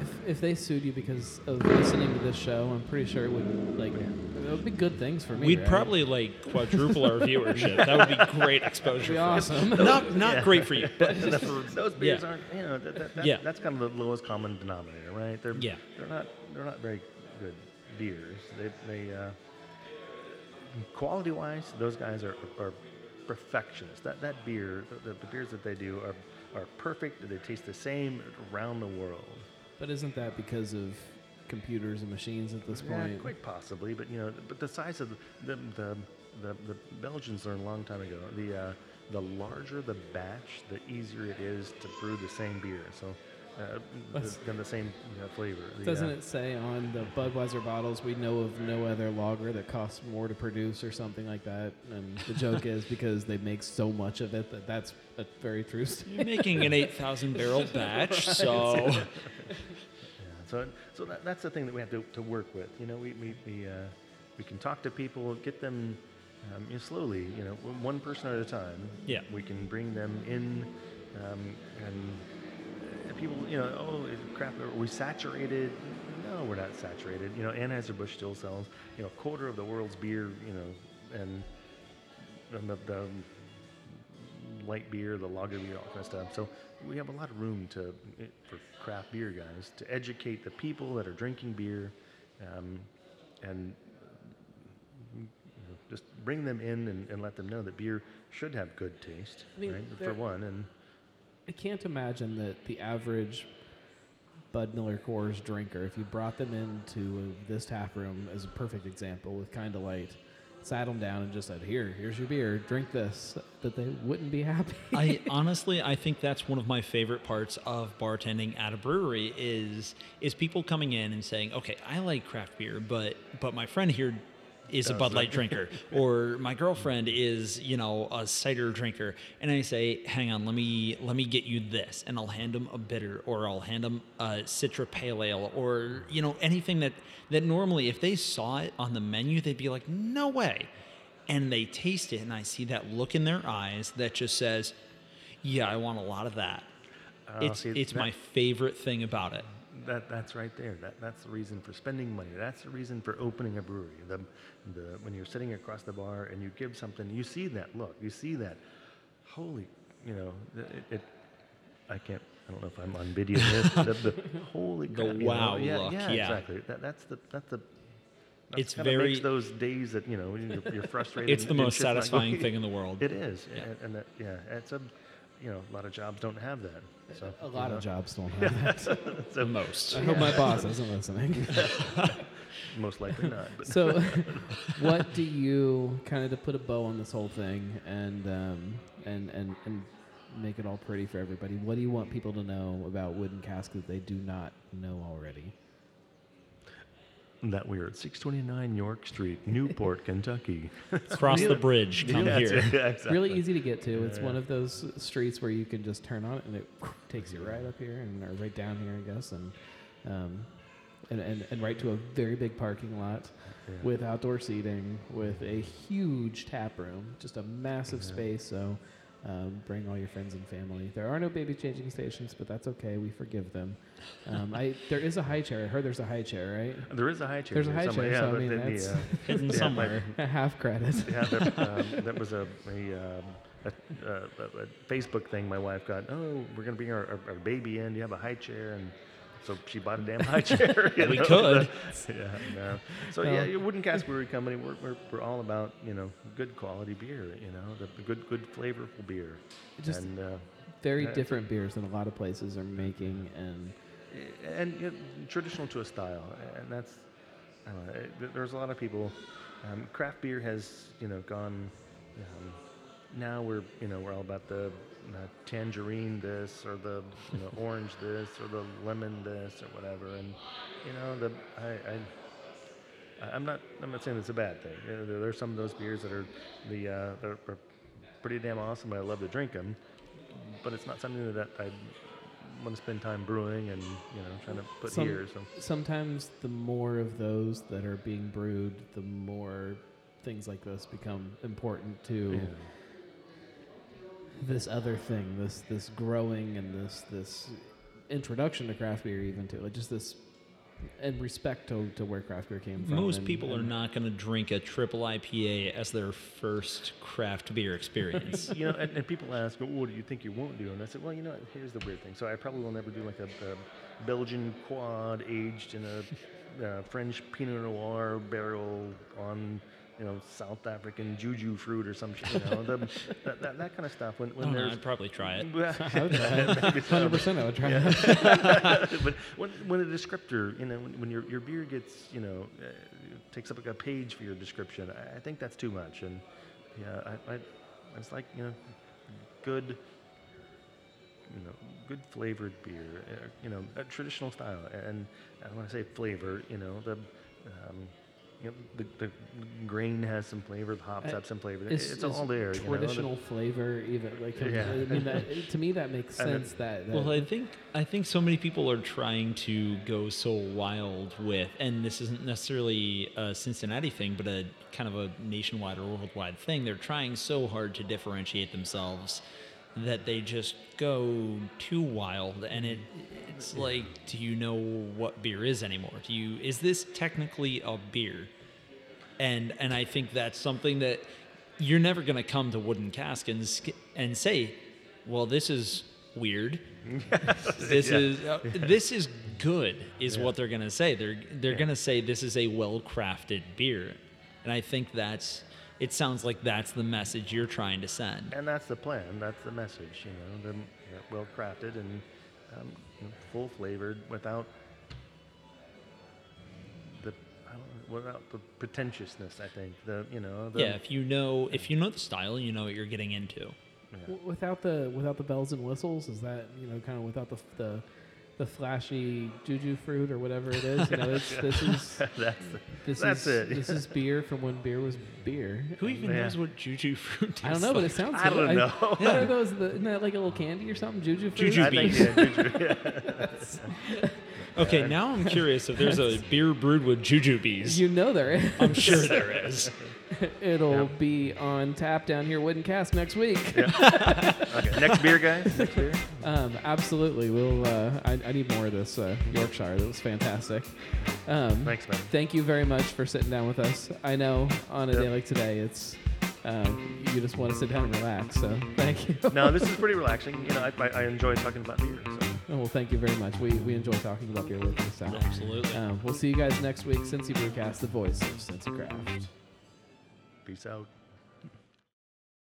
if if they sued you because of listening to this show, I'm pretty sure it would like. Yeah. It would be good things for me. We'd right? probably like quadruple our viewership. That would be great exposure. Be awesome. Not not yeah. great for you, but those beers yeah. aren't. You know, that, that, that, yeah. that's kind of the lowest common denominator, right? They're yeah. they're not they're not very good beers. They they uh, quality wise, those guys are are perfectionists. That that beer, the, the beers that they do are are perfect. They taste the same around the world. But isn't that because of computers and machines at this point? Yeah, quite possibly, but you know, but the size of the the, the the, the Belgians learned a long time ago, the uh, the larger the batch, the easier it is to brew the same beer. So uh, the, the same you know, flavor. The, doesn't uh, it say on the Budweiser bottles, we know of no other lager that costs more to produce or something like that? And the joke is because they make so much of it that that's a very true statement. You're making an eight thousand barrel batch, right. so... yeah, so so that, that's the thing that we have to, to work with. You know, we... we, we uh, We can talk to people, get them um, you know, slowly, you know, one person at a time. Yeah. We can bring them in, um, and people, you know, oh, crap, are we saturated? No, we're not saturated. You know, Anheuser-Busch still sells, you know, a quarter of the world's beer, you know, and, and the, the light beer, the lager beer, all that kind of stuff. So we have a lot of room to for craft beer guys to educate the people that are drinking beer, um, and just bring them in and, and let them know that beer should have good taste, I mean, right, for one. And I can't imagine that the average Bud Miller Coors drinker, if you brought them into a, this tap room as a perfect example with Kind of Light, sat them down and just said, here, here's your beer, drink this, that they wouldn't be happy. I honestly, I think that's one of my favorite parts of bartending at a brewery is is people coming in and saying, okay, I like craft beer, but but my friend here is a Bud Light drinker, or my girlfriend is, you know, a cider drinker. And I say, hang on, let me let me get you this, and I'll hand them a bitter, or I'll hand them a Citra Pale Ale, or, you know, anything that, that normally if they saw it on the menu, they'd be like, no way. And they taste it, and I see that look in their eyes that just says, yeah, I want a lot of that. Uh, it's see, it's that, my favorite thing about it. That that's right there. That that's the reason for spending money. That's the reason for opening a brewery. The the when you're sitting across the bar and you give something, you see that look. You see that. Holy, you know, it. it I can't. I don't know if I'm on video. the, the holy. The crap, wow you know, look. Yeah, yeah, yeah, exactly. That that's the that's the. That's it's very makes those days that you know you're, you're frustrated. It's and, the most satisfying like, thing in the world. It is, yeah. and, and that, yeah, it's a. You know, a lot of jobs don't have that. So, a lot you know. of jobs don't have that. So, so most. I yeah. hope my boss isn't listening. Most likely not. But. So what do you, kind of to put a bow on this whole thing and, um, and, and, and make it all pretty for everybody, what do you want people to know about Wooden Cask that they do not know already? That we are at six twenty-nine York Street, Newport, Kentucky. Cross really, the bridge, come yeah, here. Yeah, exactly. Really easy to get to. It's yeah, one yeah. of those streets where you can just turn on it and it takes you right up here and or right down here, I guess, and um, and, and, and right to a very big parking lot yeah. with outdoor seating, with a huge tap room, just a massive yeah. space. So um, bring all your friends and family. There are no baby changing stations, but that's okay. We forgive them. Um, I there is a high chair. I heard there's a high chair, right? There is a high chair. There's a high somewhere. chair. Yeah, so I mean, that's the, uh, hidden somewhere. My, half credit. Yeah, that, um, that was a a, um, a, a a Facebook thing my wife got. Oh, we're gonna bring our, our, our baby in. You have a high chair, and so she bought a damn high chair. we know? could. But, yeah. No. So um, yeah, your Wooden Cask Brewery Company. We're, we're we're all about you know good quality beer. You know the good good flavorful beer. Just and, uh, very uh, different beers than a lot of places are making and. And you know, traditional to a style, and that's I don't know, it, there's a lot of people. Um, craft beer has you know gone. Um, now we're you know we're all about the uh, tangerine this or the you know, orange this or the lemon this or whatever, and you know the I, I I'm not I'm not saying it's a bad thing. You know, there, there's some of those beers that are the uh, they're, are pretty damn awesome. I love to drink them, but it's not something that I. want to spend time brewing and you know trying to put Some, here. So sometimes the more of those that are being brewed, the more things like this become important to yeah. this other thing, this this growing and this this introduction to craft beer, even to like just this and respect to, to where craft beer came from. Most and, people and are not going to drink a triple I P A as their first craft beer experience. you know, and, and people ask, well, what do you think you won't do? And I said, well, you know, here's the weird thing. So I probably will never do like a, a Belgian quad aged in a uh, French Pinot Noir barrel on, you know, South African juju fruit or some shit, you know, the, that, that, that kind of stuff. When, when oh, no, I'd probably try it. I would try it. one hundred percent I would try yeah. it. But when, when a descriptor, you know, when, when your, your beer gets, you know, takes up a page for your description. I, I think that's too much. And yeah, I, I, I was like, you know, good, you know, good flavored beer, uh, you know, a traditional style. And, and when I say flavor, you know, the, um, you know, the, the grain has some flavor, the hops I, have some flavor. It's, it's, it's all there. Traditional, you know, flavor, even like yeah. I mean, that, to me that makes sense. Then, that, that well, I think I think so many people are trying to go so wild with, and this isn't necessarily a Cincinnati thing, but a kind of a nationwide or worldwide thing. They're trying so hard to differentiate themselves that they just go too wild, and it it's like, do you know what beer is anymore? Do you is this technically a beer? And and I think that's something that you're never going to come to Wooden Cask and and say, well, this is weird. this yeah. is uh, yeah. this is good is yeah. what they're going to say. They're they're yeah. going to say this is a well-crafted beer. And I think that's It sounds like that's the message you're trying to send. And that's the plan. That's the message, you know, the, yeah, well-crafted and um, you know, full-flavored without the I don't know, without the pretentiousness, I think. The you know, the, Yeah, if you know if you know the style, you know what you're getting into. Yeah. W- without the without the bells and whistles, is that, you know, kind of without the the the flashy juju fruit or whatever it is, you know, it's, this is that's, this that's is, it. This is beer from when beer was beer. Who even yeah. knows what juju fruit is? I don't know, like, but it sounds. I don't good. know. I, yeah. What are those? The, isn't that like a little candy or something? Juju fruit. Juju beans. I think, yeah, juju. Yeah. Okay, now I'm curious if there's a beer brewed with jujubes. You know there is. I'm sure there is. It'll yep. be on tap down here, Wooden Cask, next week. Yep. Okay, next beer, guys. Next beer. Um, absolutely. We'll. Uh, I, I need more of this uh, Yorkshire. That was fantastic. Um, Thanks, man. Thank you very much for sitting down with us. I know on a yep. day like today, it's um, you just want to sit down and relax. So thank you. No, this is pretty relaxing. You know, I, I enjoy talking about beer. So. Oh, well, thank you very much. We we enjoy talking about beer with this hour. Absolutely. Um, we'll see you guys next week. Cincy Brewcast, the voice of Cincy Craft. Peace out.